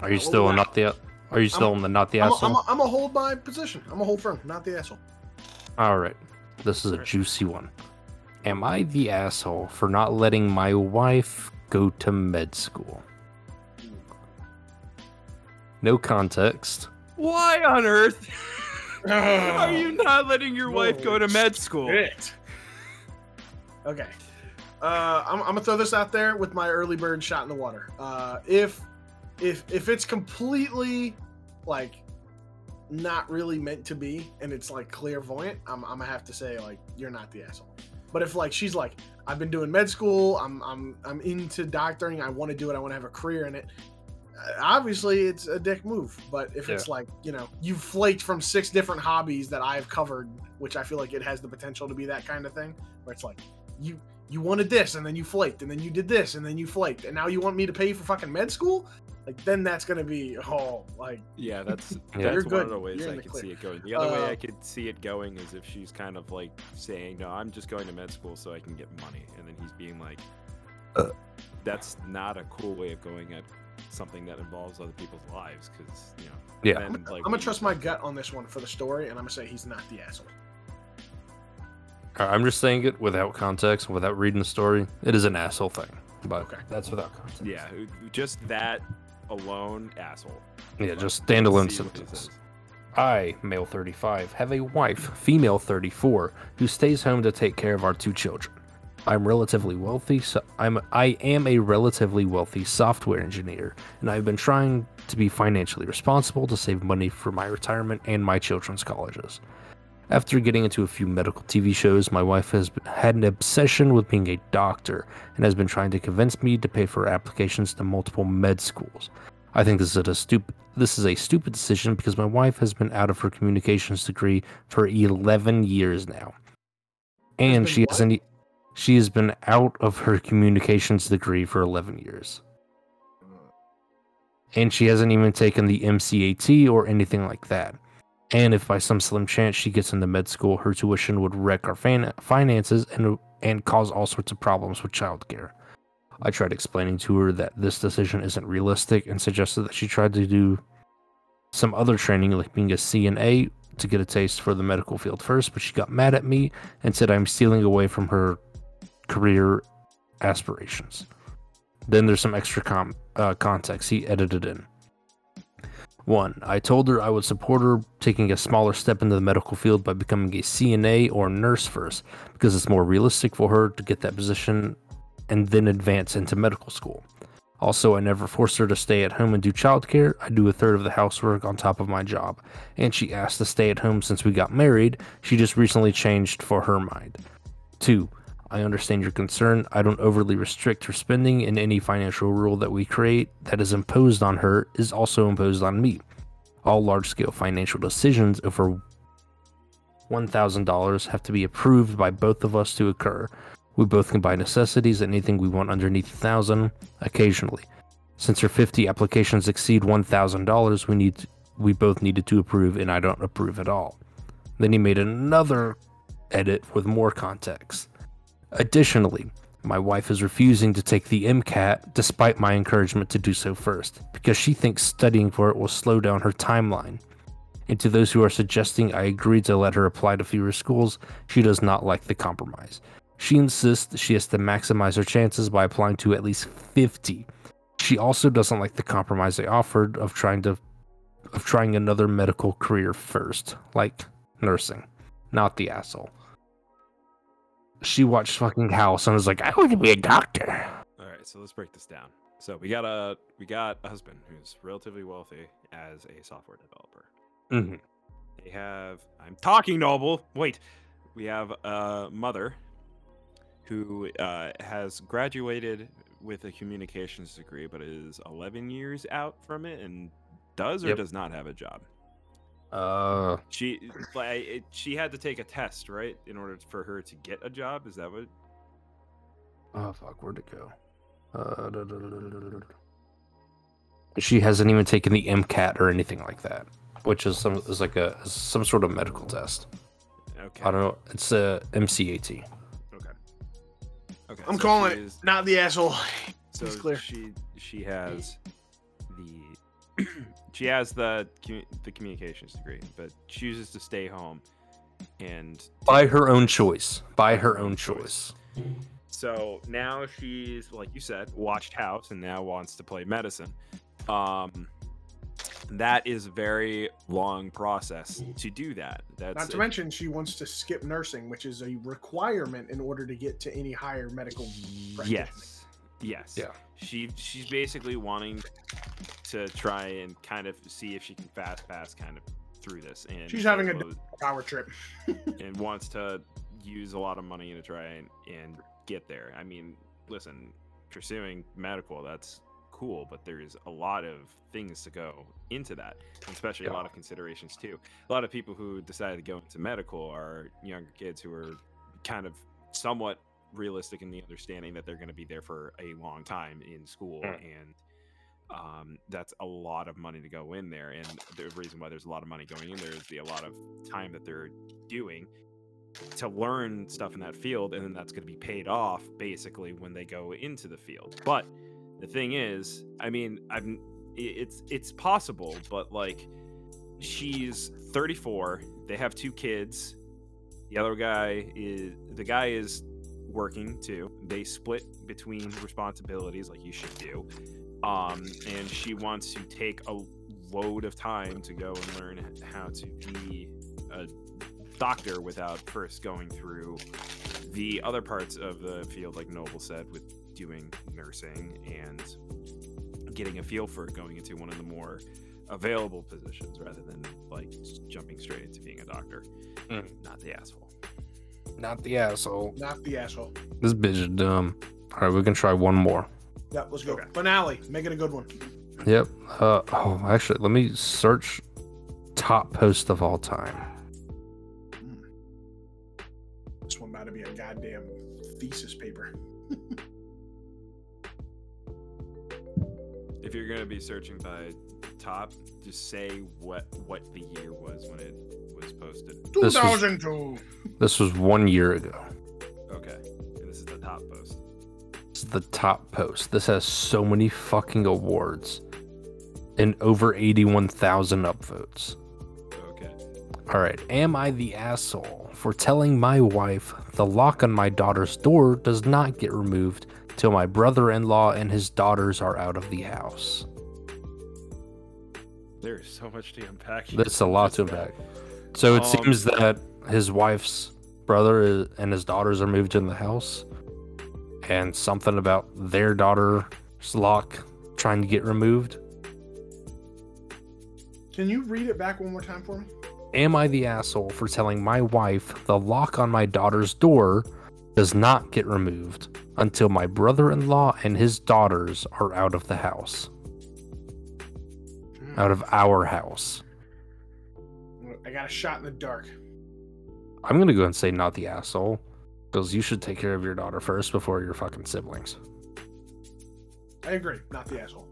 Are you still not the? Are you still not the asshole? I'm a hold my position. I'm a hold firm, not the asshole. All right, this is a juicy one. Am I the asshole for not letting my wife go to med school? No context. Why on earth are you not letting your wife go to med school? Shit. Okay. I'm going to throw this out there with my early bird shot in the water. If it's completely like not really meant to be and it's like clairvoyant, I'm going to have to say like you're not the asshole. But if like she's like, I've been doing med school, I'm into doctoring, I want to do it, I want to have a career in it. Obviously, it's a dick move. But if it's like, you know, you've flaked from 6 different hobbies that I've covered, which I feel like it has the potential to be that kind of thing, where it's like you wanted this and then you flaked and then you did this and then you flaked and now you want me to pay for fucking med school? Like, then that's gonna be that's one of the ways I could see it going. The other way I could see it going is if she's kind of like saying, no, I'm just going to med school so I can get money, and then he's being like, that's not a cool way of going at something that involves other people's lives, because you know. Yeah. I'm gonna trust my gut on this one for the story, and I'm gonna say he's not the asshole. I'm just saying it without context, without reading the story. It is an asshole thing, but that's without context. Yeah, just that alone, asshole. Yeah, like, just standalone symptoms. I, male 35, have a wife, female 34, who stays home to take care of our 2 children. I'm relatively wealthy, so I am a relatively wealthy software engineer, and I've been trying to be financially responsible to save money for my retirement and my children's colleges. After getting into a few medical TV shows, my wife has had an obsession with being a doctor and has been trying to convince me to pay for applications to multiple med schools. I think this is a stupid decision because my wife has been out of her communications degree for 11 years now. And she has been out of her communications degree for 11 years. And she hasn't even taken the MCAT or anything like that. And if by some slim chance she gets into med school, her tuition would wreck our finances and cause all sorts of problems with childcare. I tried explaining to her that this decision isn't realistic and suggested that she tried to do some other training, like being a CNA, to get a taste for the medical field first, but she got mad at me and said I'm stealing away from her career aspirations. Then there's some extra context he edited in. 1. I told her I would support her taking a smaller step into the medical field by becoming a CNA or nurse first, because it's more realistic for her to get that position and then advance into medical school. Also, I never forced her to stay at home and do childcare. I do a third of the housework on top of my job, and she asked to stay at home since we got married. She just recently changed for her mind. 2. I understand your concern. I don't overly restrict her spending, and any financial rule that we create that is imposed on her is also imposed on me. All large-scale financial decisions over $1,000 have to be approved by both of us to occur. We both can buy necessities and anything we want underneath $1,000 occasionally. Since her 50 applications exceed $1,000, we both needed to approve, and I don't approve at all. Then he made another edit with more context. Additionally, my wife is refusing to take the MCAT despite my encouragement to do so first, because she thinks studying for it will slow down her timeline. And to those who are suggesting I agree to let her apply to fewer schools, she does not like the compromise. She insists she has to maximize her chances by applying to at least 50. She also doesn't like the compromise they offered of trying another medical career first, like nursing. Not the asshole. She watched fucking House and was like, I want to be a doctor. All right, so let's break this down. So we got a husband who's relatively wealthy as a software developer. Mm-hmm. We have a mother who has graduated with a communications degree, but is 11 years out from it and does not have a job. She had to take a test, right, in order for her to get a job. Is that what? Oh fuck, where'd it go? She hasn't even taken the MCAT or anything like that, which is some sort of medical test. Okay. I don't know. It's a MCAT. Okay. Okay, I'm so calling it. Is, not the asshole. So it's clear. She has the she has the communications degree, but chooses to stay home and by her own choice. By her own choice. So now she's, like you said, watched House and now wants to play medicine. That is a very long process to do that. That's not to mention she wants to skip nursing, which is a requirement in order to get to any higher medical practice. Yes. Yeah. She's basically wanting to try and kind of see if she can fast pass kind of through this. And she's having a power trip and wants to use a lot of money to try and get there. I mean, listen, pursuing medical, that's cool, but there's a lot of things to go into that, especially a lot of considerations too. A lot of people who decide to go into medical are younger kids who are kind of somewhat realistic in the understanding that they're going to be there for a long time in school, and that's a lot of money to go in there. And the reason why there's a lot of money going in there is a lot of time that they're doing to learn stuff in that field, and then that's going to be paid off basically when they go into the field. But the thing is, I mean, it's possible, but like, she's 34. They have two kids. The guy is working too. They split between responsibilities, like you should do. And she wants to take a load of time to go and learn how to be a doctor without first going through the other parts of the field, like Noble said, with doing nursing and getting a feel for going into one of the more available positions rather than like just jumping straight into being a doctor. Not the asshole. This bitch is dumb. All right, we can try one more. Yeah, let's go. Okay. Finale. Make it a good one. Yep. Actually, let me search top post of all time. This one might be a goddamn thesis paper. If you're gonna be searching by top, just say what the year was when it was posted. 2002. This was 1 year ago. Okay, and this is the top post. It's the top post. This has so many fucking awards and over 81,000 upvotes. Okay. All right. Am I the asshole for telling my wife the lock on my daughter's door does not get removed till my brother-in-law and his daughters are out of the house? There is so much to unpack. That's a lot to unpack. So it seems that his wife's brother and his daughters are moved in the house, and something about their daughter's lock trying to get removed. Can you read it back one more time for me? Am I the asshole for telling my wife the lock on my daughter's door does not get removed until my brother-in-law and his daughters are out of the house? Out of our house. I got a shot in the dark. I'm going to go and say not the asshole, because you should take care of your daughter first before your fucking siblings. I agree. Not the asshole.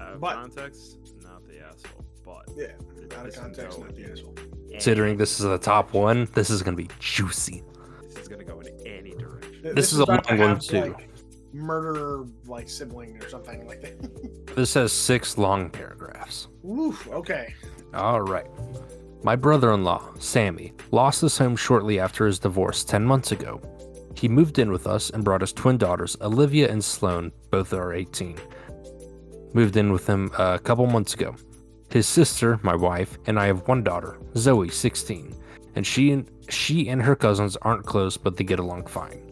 Out of context, not the asshole. But yeah, out of context, not the asshole. Considering this is the top one, this is going to be juicy. This is going to go in any direction. This is a long one too. Like, murder, like sibling or something like that. This has 6 long paragraphs. Oof. Okay. All right. My brother-in-law, Sammy, lost his home shortly after his divorce 10 months ago. He moved in with us and brought his twin daughters, Olivia and Sloan. Both are 18. Moved in with him a couple months ago. His sister, my wife, and I have one daughter, Zoe, 16, and she and her cousins aren't close, but they get along fine.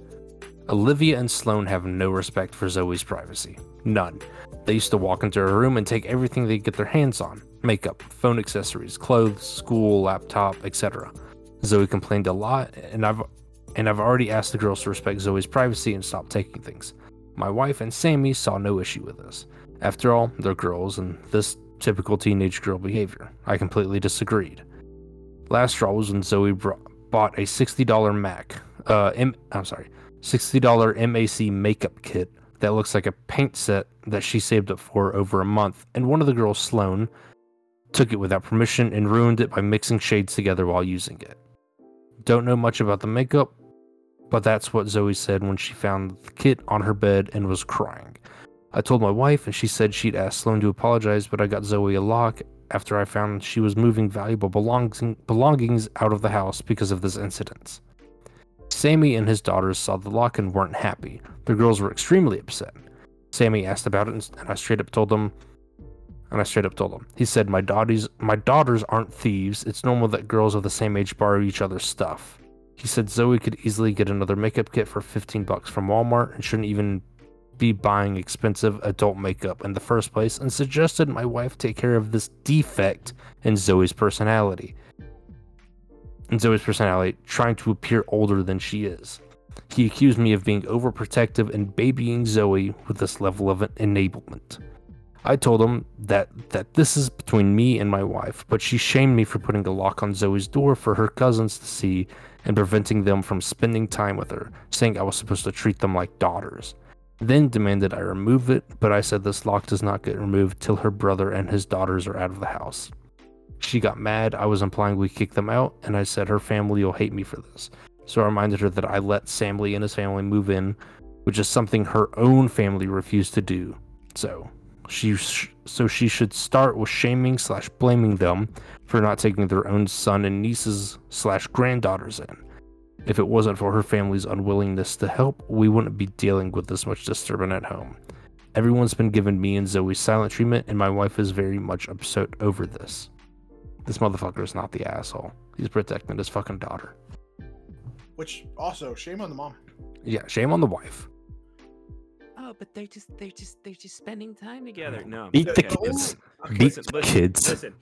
Olivia and Sloan have no respect for Zoe's privacy. None. They used to walk into her room and take everything they get their hands on. Makeup, phone accessories, clothes, school, laptop, etc. Zoe complained a lot, and I've already asked the girls to respect Zoe's privacy and stop taking things. My wife and Sammy saw no issue with this. After all, they're girls, and this typical teenage girl behavior. I completely disagreed. Last straw was when Zoe bought a $60 $60 MAC makeup kit that looks like a paint set that she saved up for over a month, and one of the girls, Sloan, took it without permission and ruined it by mixing shades together while using it. Don't know much about the makeup, But that's what Zoe said when she found the kit on her bed and was crying. I told my wife and she said she'd asked Sloan to apologize, but I got Zoe a lock after I found she was moving valuable belongings out of the house because of this incident. Sammy and his daughters saw the lock and weren't happy. The girls were extremely upset. Sammy asked about it and I straight up told him. He said, my daughters aren't thieves. It's normal that girls of the same age borrow each other's stuff. He said Zoe could easily get another makeup kit for $15 from Walmart and shouldn't even be buying expensive adult makeup in the first place, and suggested my wife take care of this defect in Zoe's personality. Trying to appear older than she is. He accused me of being overprotective and babying Zoe with this level of enablement. I told him that this is between me and my wife, but she shamed me for putting a lock on Zoe's door for her cousins to see and preventing them from spending time with her, saying I was supposed to treat them like daughters. Then demanded I remove it, but I said this lock does not get removed till her brother and his daughters are out of the house. She got mad. I was implying we kick them out, and I said her family will hate me for this. So I reminded her that I let Sam Lee and his family move in, which is something her own family refused to do. So she should start with shaming/blaming them for not taking their own son and nieces/granddaughters in. If it wasn't for her family's unwillingness to help, we wouldn't be dealing with this much disturbance at home. Everyone's been giving me and Zoe silent treatment, and my wife is very much upset over this. This motherfucker is not the asshole. He's protecting his fucking daughter. Which also, shame on the mom. Yeah, shame on the wife. Oh, but they're just spending time together. No, beat the kids. Beat the kids. Listen,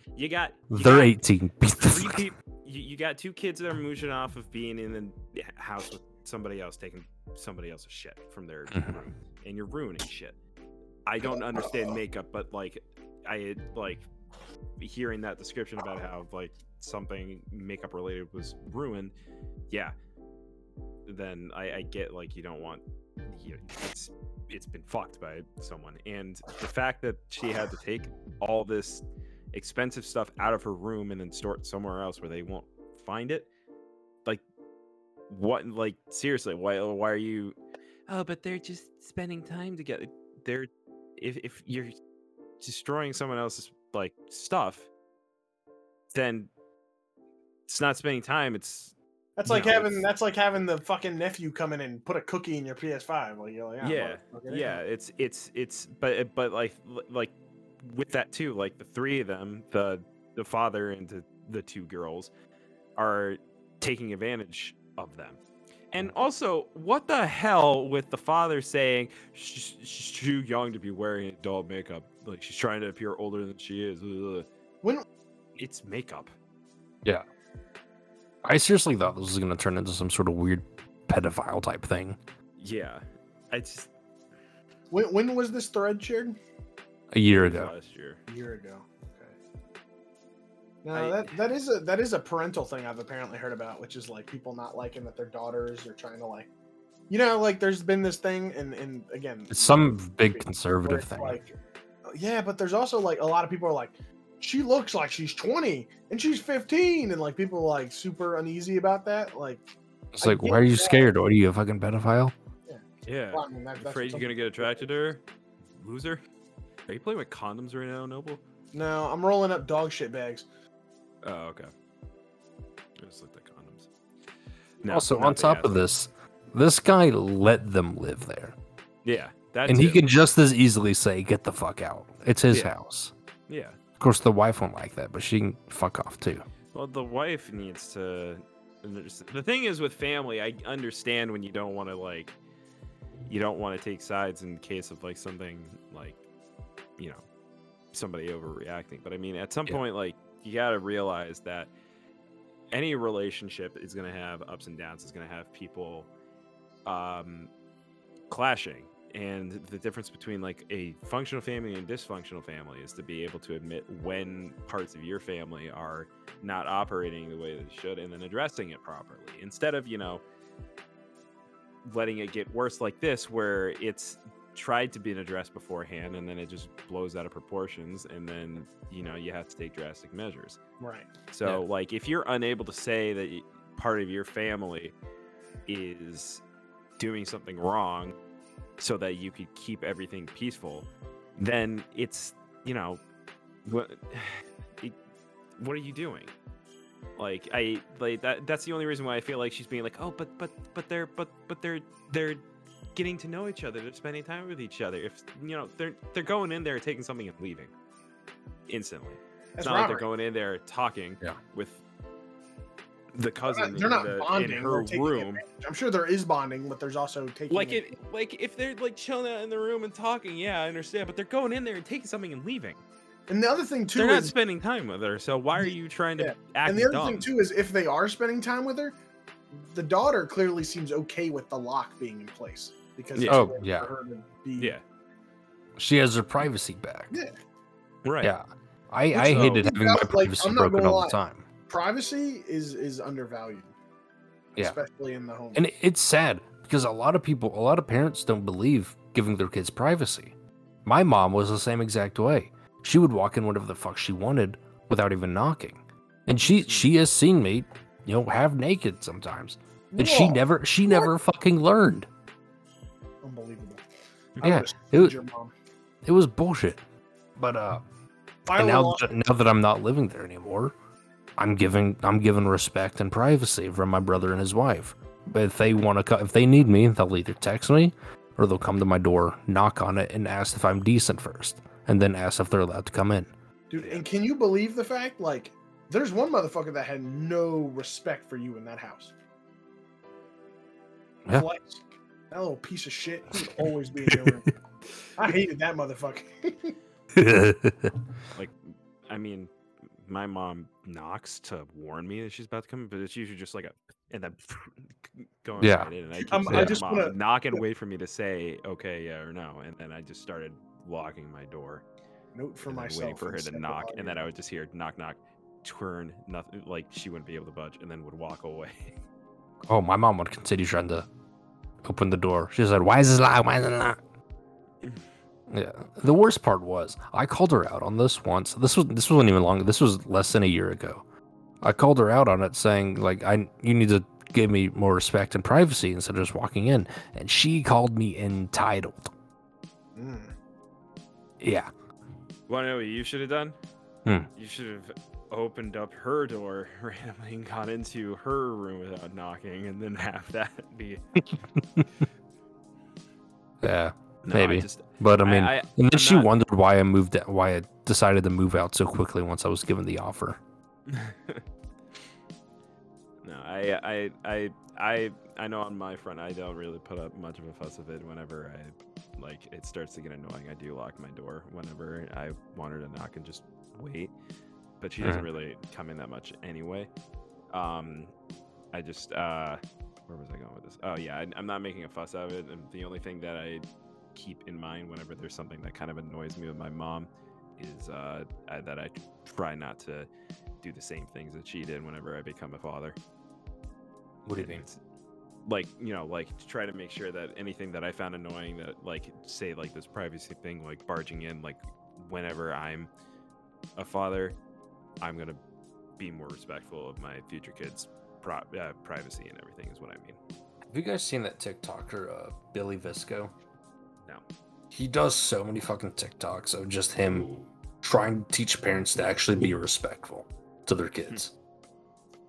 they're 18. Beat the fuck. You got two kids that are mooching off of being in the house with somebody else, taking somebody else's shit from their room, and you're ruining shit. I don't understand makeup, but I hearing that description about how something makeup related was ruined. Yeah, then I get you don't want. It's been fucked by someone, and the fact that she had to take all this expensive stuff out of her room and then store it somewhere else where they won't find it. What? Seriously, why are you? Oh, but they're just spending time together. They're if you're destroying someone else's stuff, then it's not spending time. That's like having the fucking nephew come in and put a cookie in your PS5. But with that too, the three of them, the father and the two girls, are taking advantage of them. And also, what the hell with the father saying she's too young to be wearing adult makeup? She's trying to appear older than she is. When it's makeup. Yeah. I seriously thought this was going to turn into some sort of weird pedophile type thing. Yeah. When was this thread shared? A year ago. Last year. A year ago. Okay. Now, that is a parental thing I've apparently heard about, which is people not liking that their daughters are trying to there's been this thing and again, it's some big conservative thing. Yeah, but there's also a lot of people are she looks like she's 20 and she's 15, and people are super uneasy about that. Why are you scared? What are you, a fucking pedophile? Yeah. Well, I mean, that's afraid you're gonna get attracted to her, loser. Are you playing with condoms right now, Noble? No, I'm rolling up dog shit bags. Oh, okay. I just looked at condoms. No, also, on top of this guy let them live there. Yeah, he can just as easily say, "Get the fuck out! It's his house." Yeah. Of course, the wife won't like that, but she can fuck off too. Well, the wife needs to. The thing is with family, I understand when you don't want to you don't want to take sides in case of something somebody overreacting. But I mean, at some point, you gotta realize that any relationship is gonna have ups and downs. It's gonna have people clashing. And the difference between a functional family and dysfunctional family is to be able to admit when parts of your family are not operating the way they should, and then addressing it properly instead of letting it get worse like this, where it's tried to be addressed beforehand and then it just blows out of proportions, and then you have to take drastic measures. Right. So if you're unable to say that part of your family is doing something wrong so that you could keep everything peaceful, then it's, you know, what are you doing? Like, I like that's the only reason why I feel like she's being like, oh, but they're getting to know each other, they're spending time with each other. If you know, they're going in there taking something and leaving instantly. It's not like they're going in there talking with the cousin. They're not bonding in her room. I'm sure there is bonding, but there's also taking. Like if they're like chilling out in the room and talking, yeah, I understand. But they're going in there and taking something and leaving. And the other thing too, they're not spending time with her. So why are you trying to act? And the other thing too is, if they are spending time with her, the daughter clearly seems okay with the lock being in place because for her to be... she has her privacy back. Yeah, right. Yeah, I hated having my privacy broken all the time. Privacy is undervalued, especially in the home. And it's sad because a lot of parents don't believe giving their kids privacy. My mom was the same exact way. She would walk in whatever the fuck she wanted without even knocking, and she has seen me, you know, half naked sometimes, and she never fucking learned. Unbelievable. Yeah, it was bullshit. But and now that I'm not living there anymore, I'm giving respect and privacy from my brother and his wife. But if they want to, if they need me, they'll either text me or they'll come to my door, knock on it, and ask if I'm decent first, and then ask if they're allowed to come in. Dude, and can you believe the fact, like, there's one motherfucker that had no respect for you in that house. Yeah. Flex, that little piece of shit. He'd always be in your room. I hated that motherfucker. Like, I mean, my mom knocks to warn me that she's about to come, but it's usually just like a, and then going right in. And I keep saying, I just wanna... knock and wait for me to say, okay, yeah, or no. And then I just started locking my door. Note for myself. Waiting for her to knock. And then I would just hear knock, knock. Turn, nothing, like she wouldn't be able to budge, and then would walk away. Oh, my mom would continue trying to open the door. She said, "Why is this loud? Why is it loud?" Yeah. The worst part was I called her out on this once. This wasn't even long. This was less than a year ago. I called her out on it, saying like, you need to give me more respect and privacy instead of just walking in." And she called me entitled. Mm. Yeah. Well, I know what you should have done. You should have opened up her door randomly and got into her room without knocking, and then have that be maybe. But I mean, and then she wondered why I moved, why I decided to move out so quickly once I was given the offer. No, I know on my front, I don't really put up much of a fuss of it. Whenever I like, it starts to get annoying, I do lock my door whenever I want her to knock and just wait. But she doesn't really come in that much anyway. I just, where was I going with this? Oh, yeah, I'm not making a fuss out of it. And the only thing that I keep in mind whenever there's something that kind of annoys me with my mom is that I try not to do the same things that she did whenever I become a father. What do you think? Like, you know, like, to try to make sure that anything that I found annoying, that, like, say, like, this privacy thing, like, barging in, like, whenever I'm a father, I'm going to be more respectful of my future kids' privacy and everything, is what I mean. Have you guys seen that TikToker, Billy Visco? No. He does so many fucking TikToks of just him trying to teach parents to actually be respectful to their kids.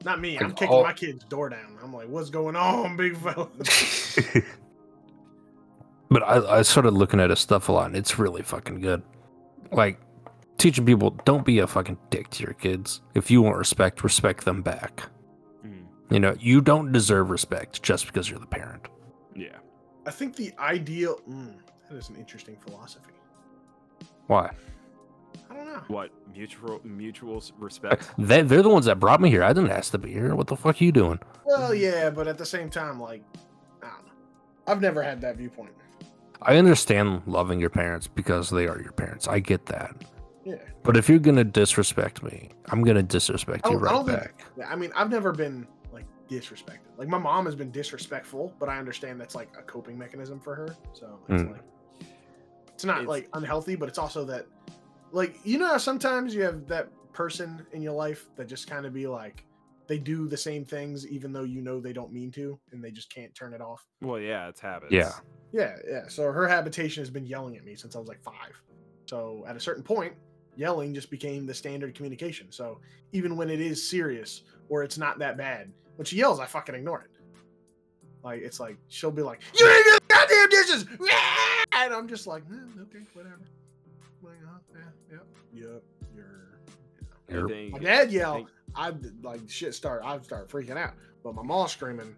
Not me. Like, I'm kicking my kid's door down. I'm like, what's going on, big fella? But I started looking at his stuff a lot, and it's really fucking good. Like, teaching people, don't be a fucking dick to your kids. If you want respect, respect them back. You know, you don't deserve respect just because you're the parent. Yeah. I think the ideal... that is an interesting philosophy. Why? I don't know. What? Mutual respect? They're the ones that brought me here. I didn't ask to be here. What the fuck are you doing? Well, yeah, but at the same time, like, I don't know. I've never had that viewpoint. I understand loving your parents because they are your parents. I get that. Yeah. But if you're going to disrespect me, I'm going to disrespect you right back. I mean, I've never been, like, disrespected. Like, my mom has been disrespectful, but I understand that's, like, a coping mechanism for her. So, it's, like, it's not, like, unhealthy, but it's also that, like, you know how sometimes you have that person in your life that just kind of be, like, they do the same things even though you know they don't mean to, and they just can't turn it off. Well, yeah, it's habits. Yeah. So her habitation has been yelling at me since I was like 5. So at a certain point, yelling just became the standard communication. So even when it is serious or it's not that bad, when she yells, I fucking ignore it. Like, it's like, she'll be like, "You didn't do the goddamn dishes!" And I'm just like, okay, whatever. Like, yeah. My dad yelled, I'd start freaking out. But my mom screaming,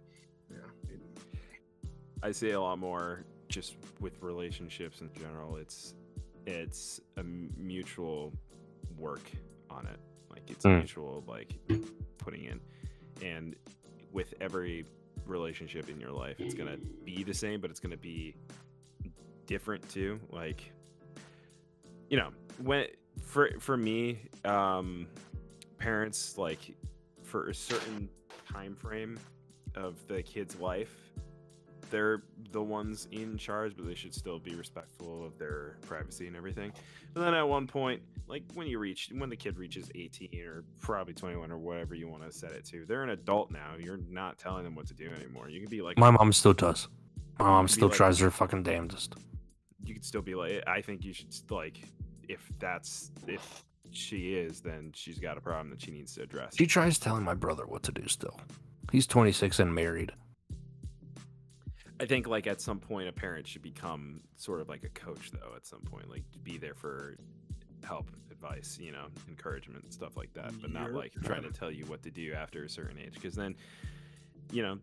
I see a lot more just with relationships in general. It's a mutual work on it. Like, it's mutual, like, putting in. And with every relationship in your life, it's going to be the same, but it's going to be different too. Like, you know, when for me, parents, like, for a certain time frame of the kid's life, they're the ones in charge, but they should still be respectful of their privacy and everything. And then at one point, like, when the kid reaches 18 or probably 21 or whatever you want to set it to, they're an adult now. You're not telling them what to do anymore. You can be like, my mom still does. My mom still tries her fucking damnedest. You could still be like, I think you should, like, if she is, then she's got a problem that she needs to address. She tries telling my brother what to do still. He's 26 and married. I think, like, at some point, a parent should become sort of like a coach, though, at some point. Like, be there for help, advice, you know, encouragement, stuff like that. But not, like, trying to tell you what to do after a certain age. Because then, you know,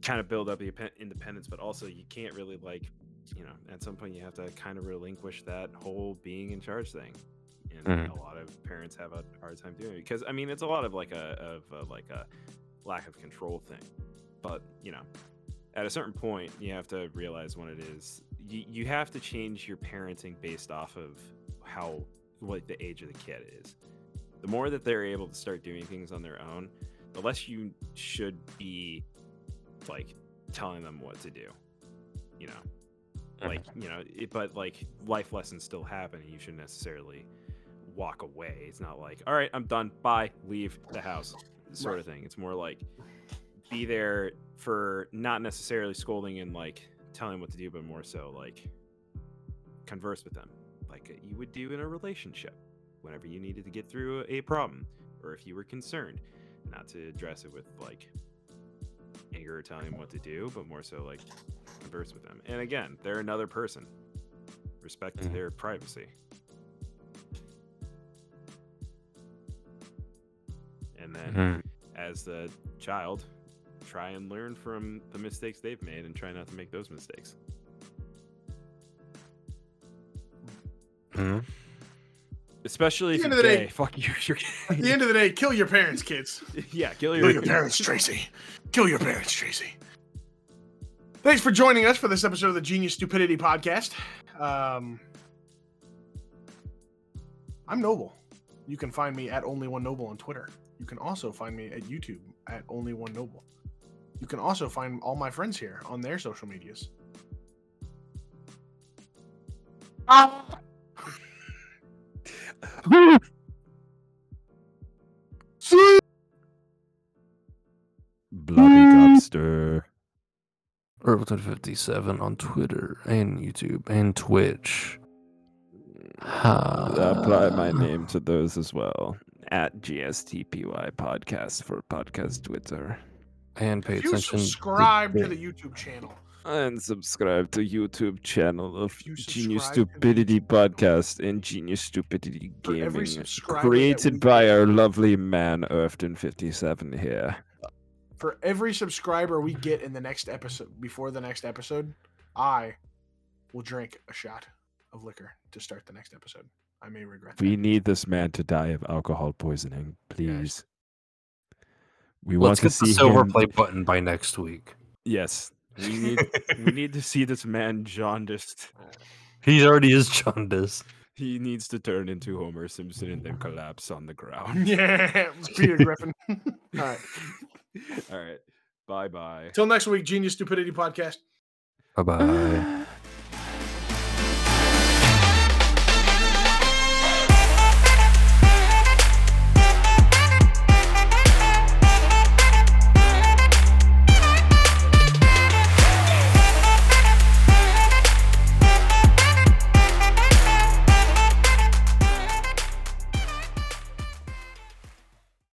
kind of build up the independence. But also, you can't really, like, you know, at some point, you have to kind of relinquish that whole being in charge thing. And a lot of parents have a hard time doing it. Because, I mean, it's a lot of, like, a lack of control thing. But, you know, at a certain point, you have to realize what it is. You have to change your parenting based off of what the age of the kid is. The more that they're able to start doing things on their own, the less you should be, like, telling them what to do, you know, like, you know, but like, life lessons still happen, and you shouldn't necessarily walk away. It's not like, all right, I'm done, bye, leave the house sort of thing. It's more like, be there for not necessarily scolding and, like, telling what to do, but more so, like, converse with them like you would do in a relationship whenever you needed to get through a problem, or if you were concerned, not to address it with, like, anger or telling them what to do, but more so, like, converse with them. And again, they're another person. Respect their privacy. And then as the child, try and learn from the mistakes they've made and try not to make those mistakes. Especially at the end of the day, fuck you. At the end of the day, kill your parents, kids. Yeah, Kill your parents, Tracy. Thanks for joining us for this episode of the Genius Stupidity Podcast. I'm Noble. You can find me at OnlyOneNoble on Twitter. You can also find me at YouTube at OnlyOneNoble. You can also find all my friends here on their social medias. Bloody Gobster. Urban57 on Twitter and YouTube and Twitch. Apply my name to those as well. At GSTPY Podcast for podcast Twitter. And pay attention. Subscribe to the YouTube channel. And subscribe to YouTube channel of Genius Stupidity Podcast and Genius Stupidity Gaming, created by our lovely man Irfton57 here. For every subscriber we get in the next episode, before the next episode, I will drink a shot of liquor to start the next episode. I may regret that. We need this man to die of alcohol poisoning, please. We want to see the silver play button by next week. Yes. We need to see this man jaundiced. He already is jaundiced. He needs to turn into Homer Simpson and then collapse on the ground. Yeah, it was Peter Griffin. All right. All right. Bye-bye. Till next week, Genius Stupidity Podcast. Bye-bye.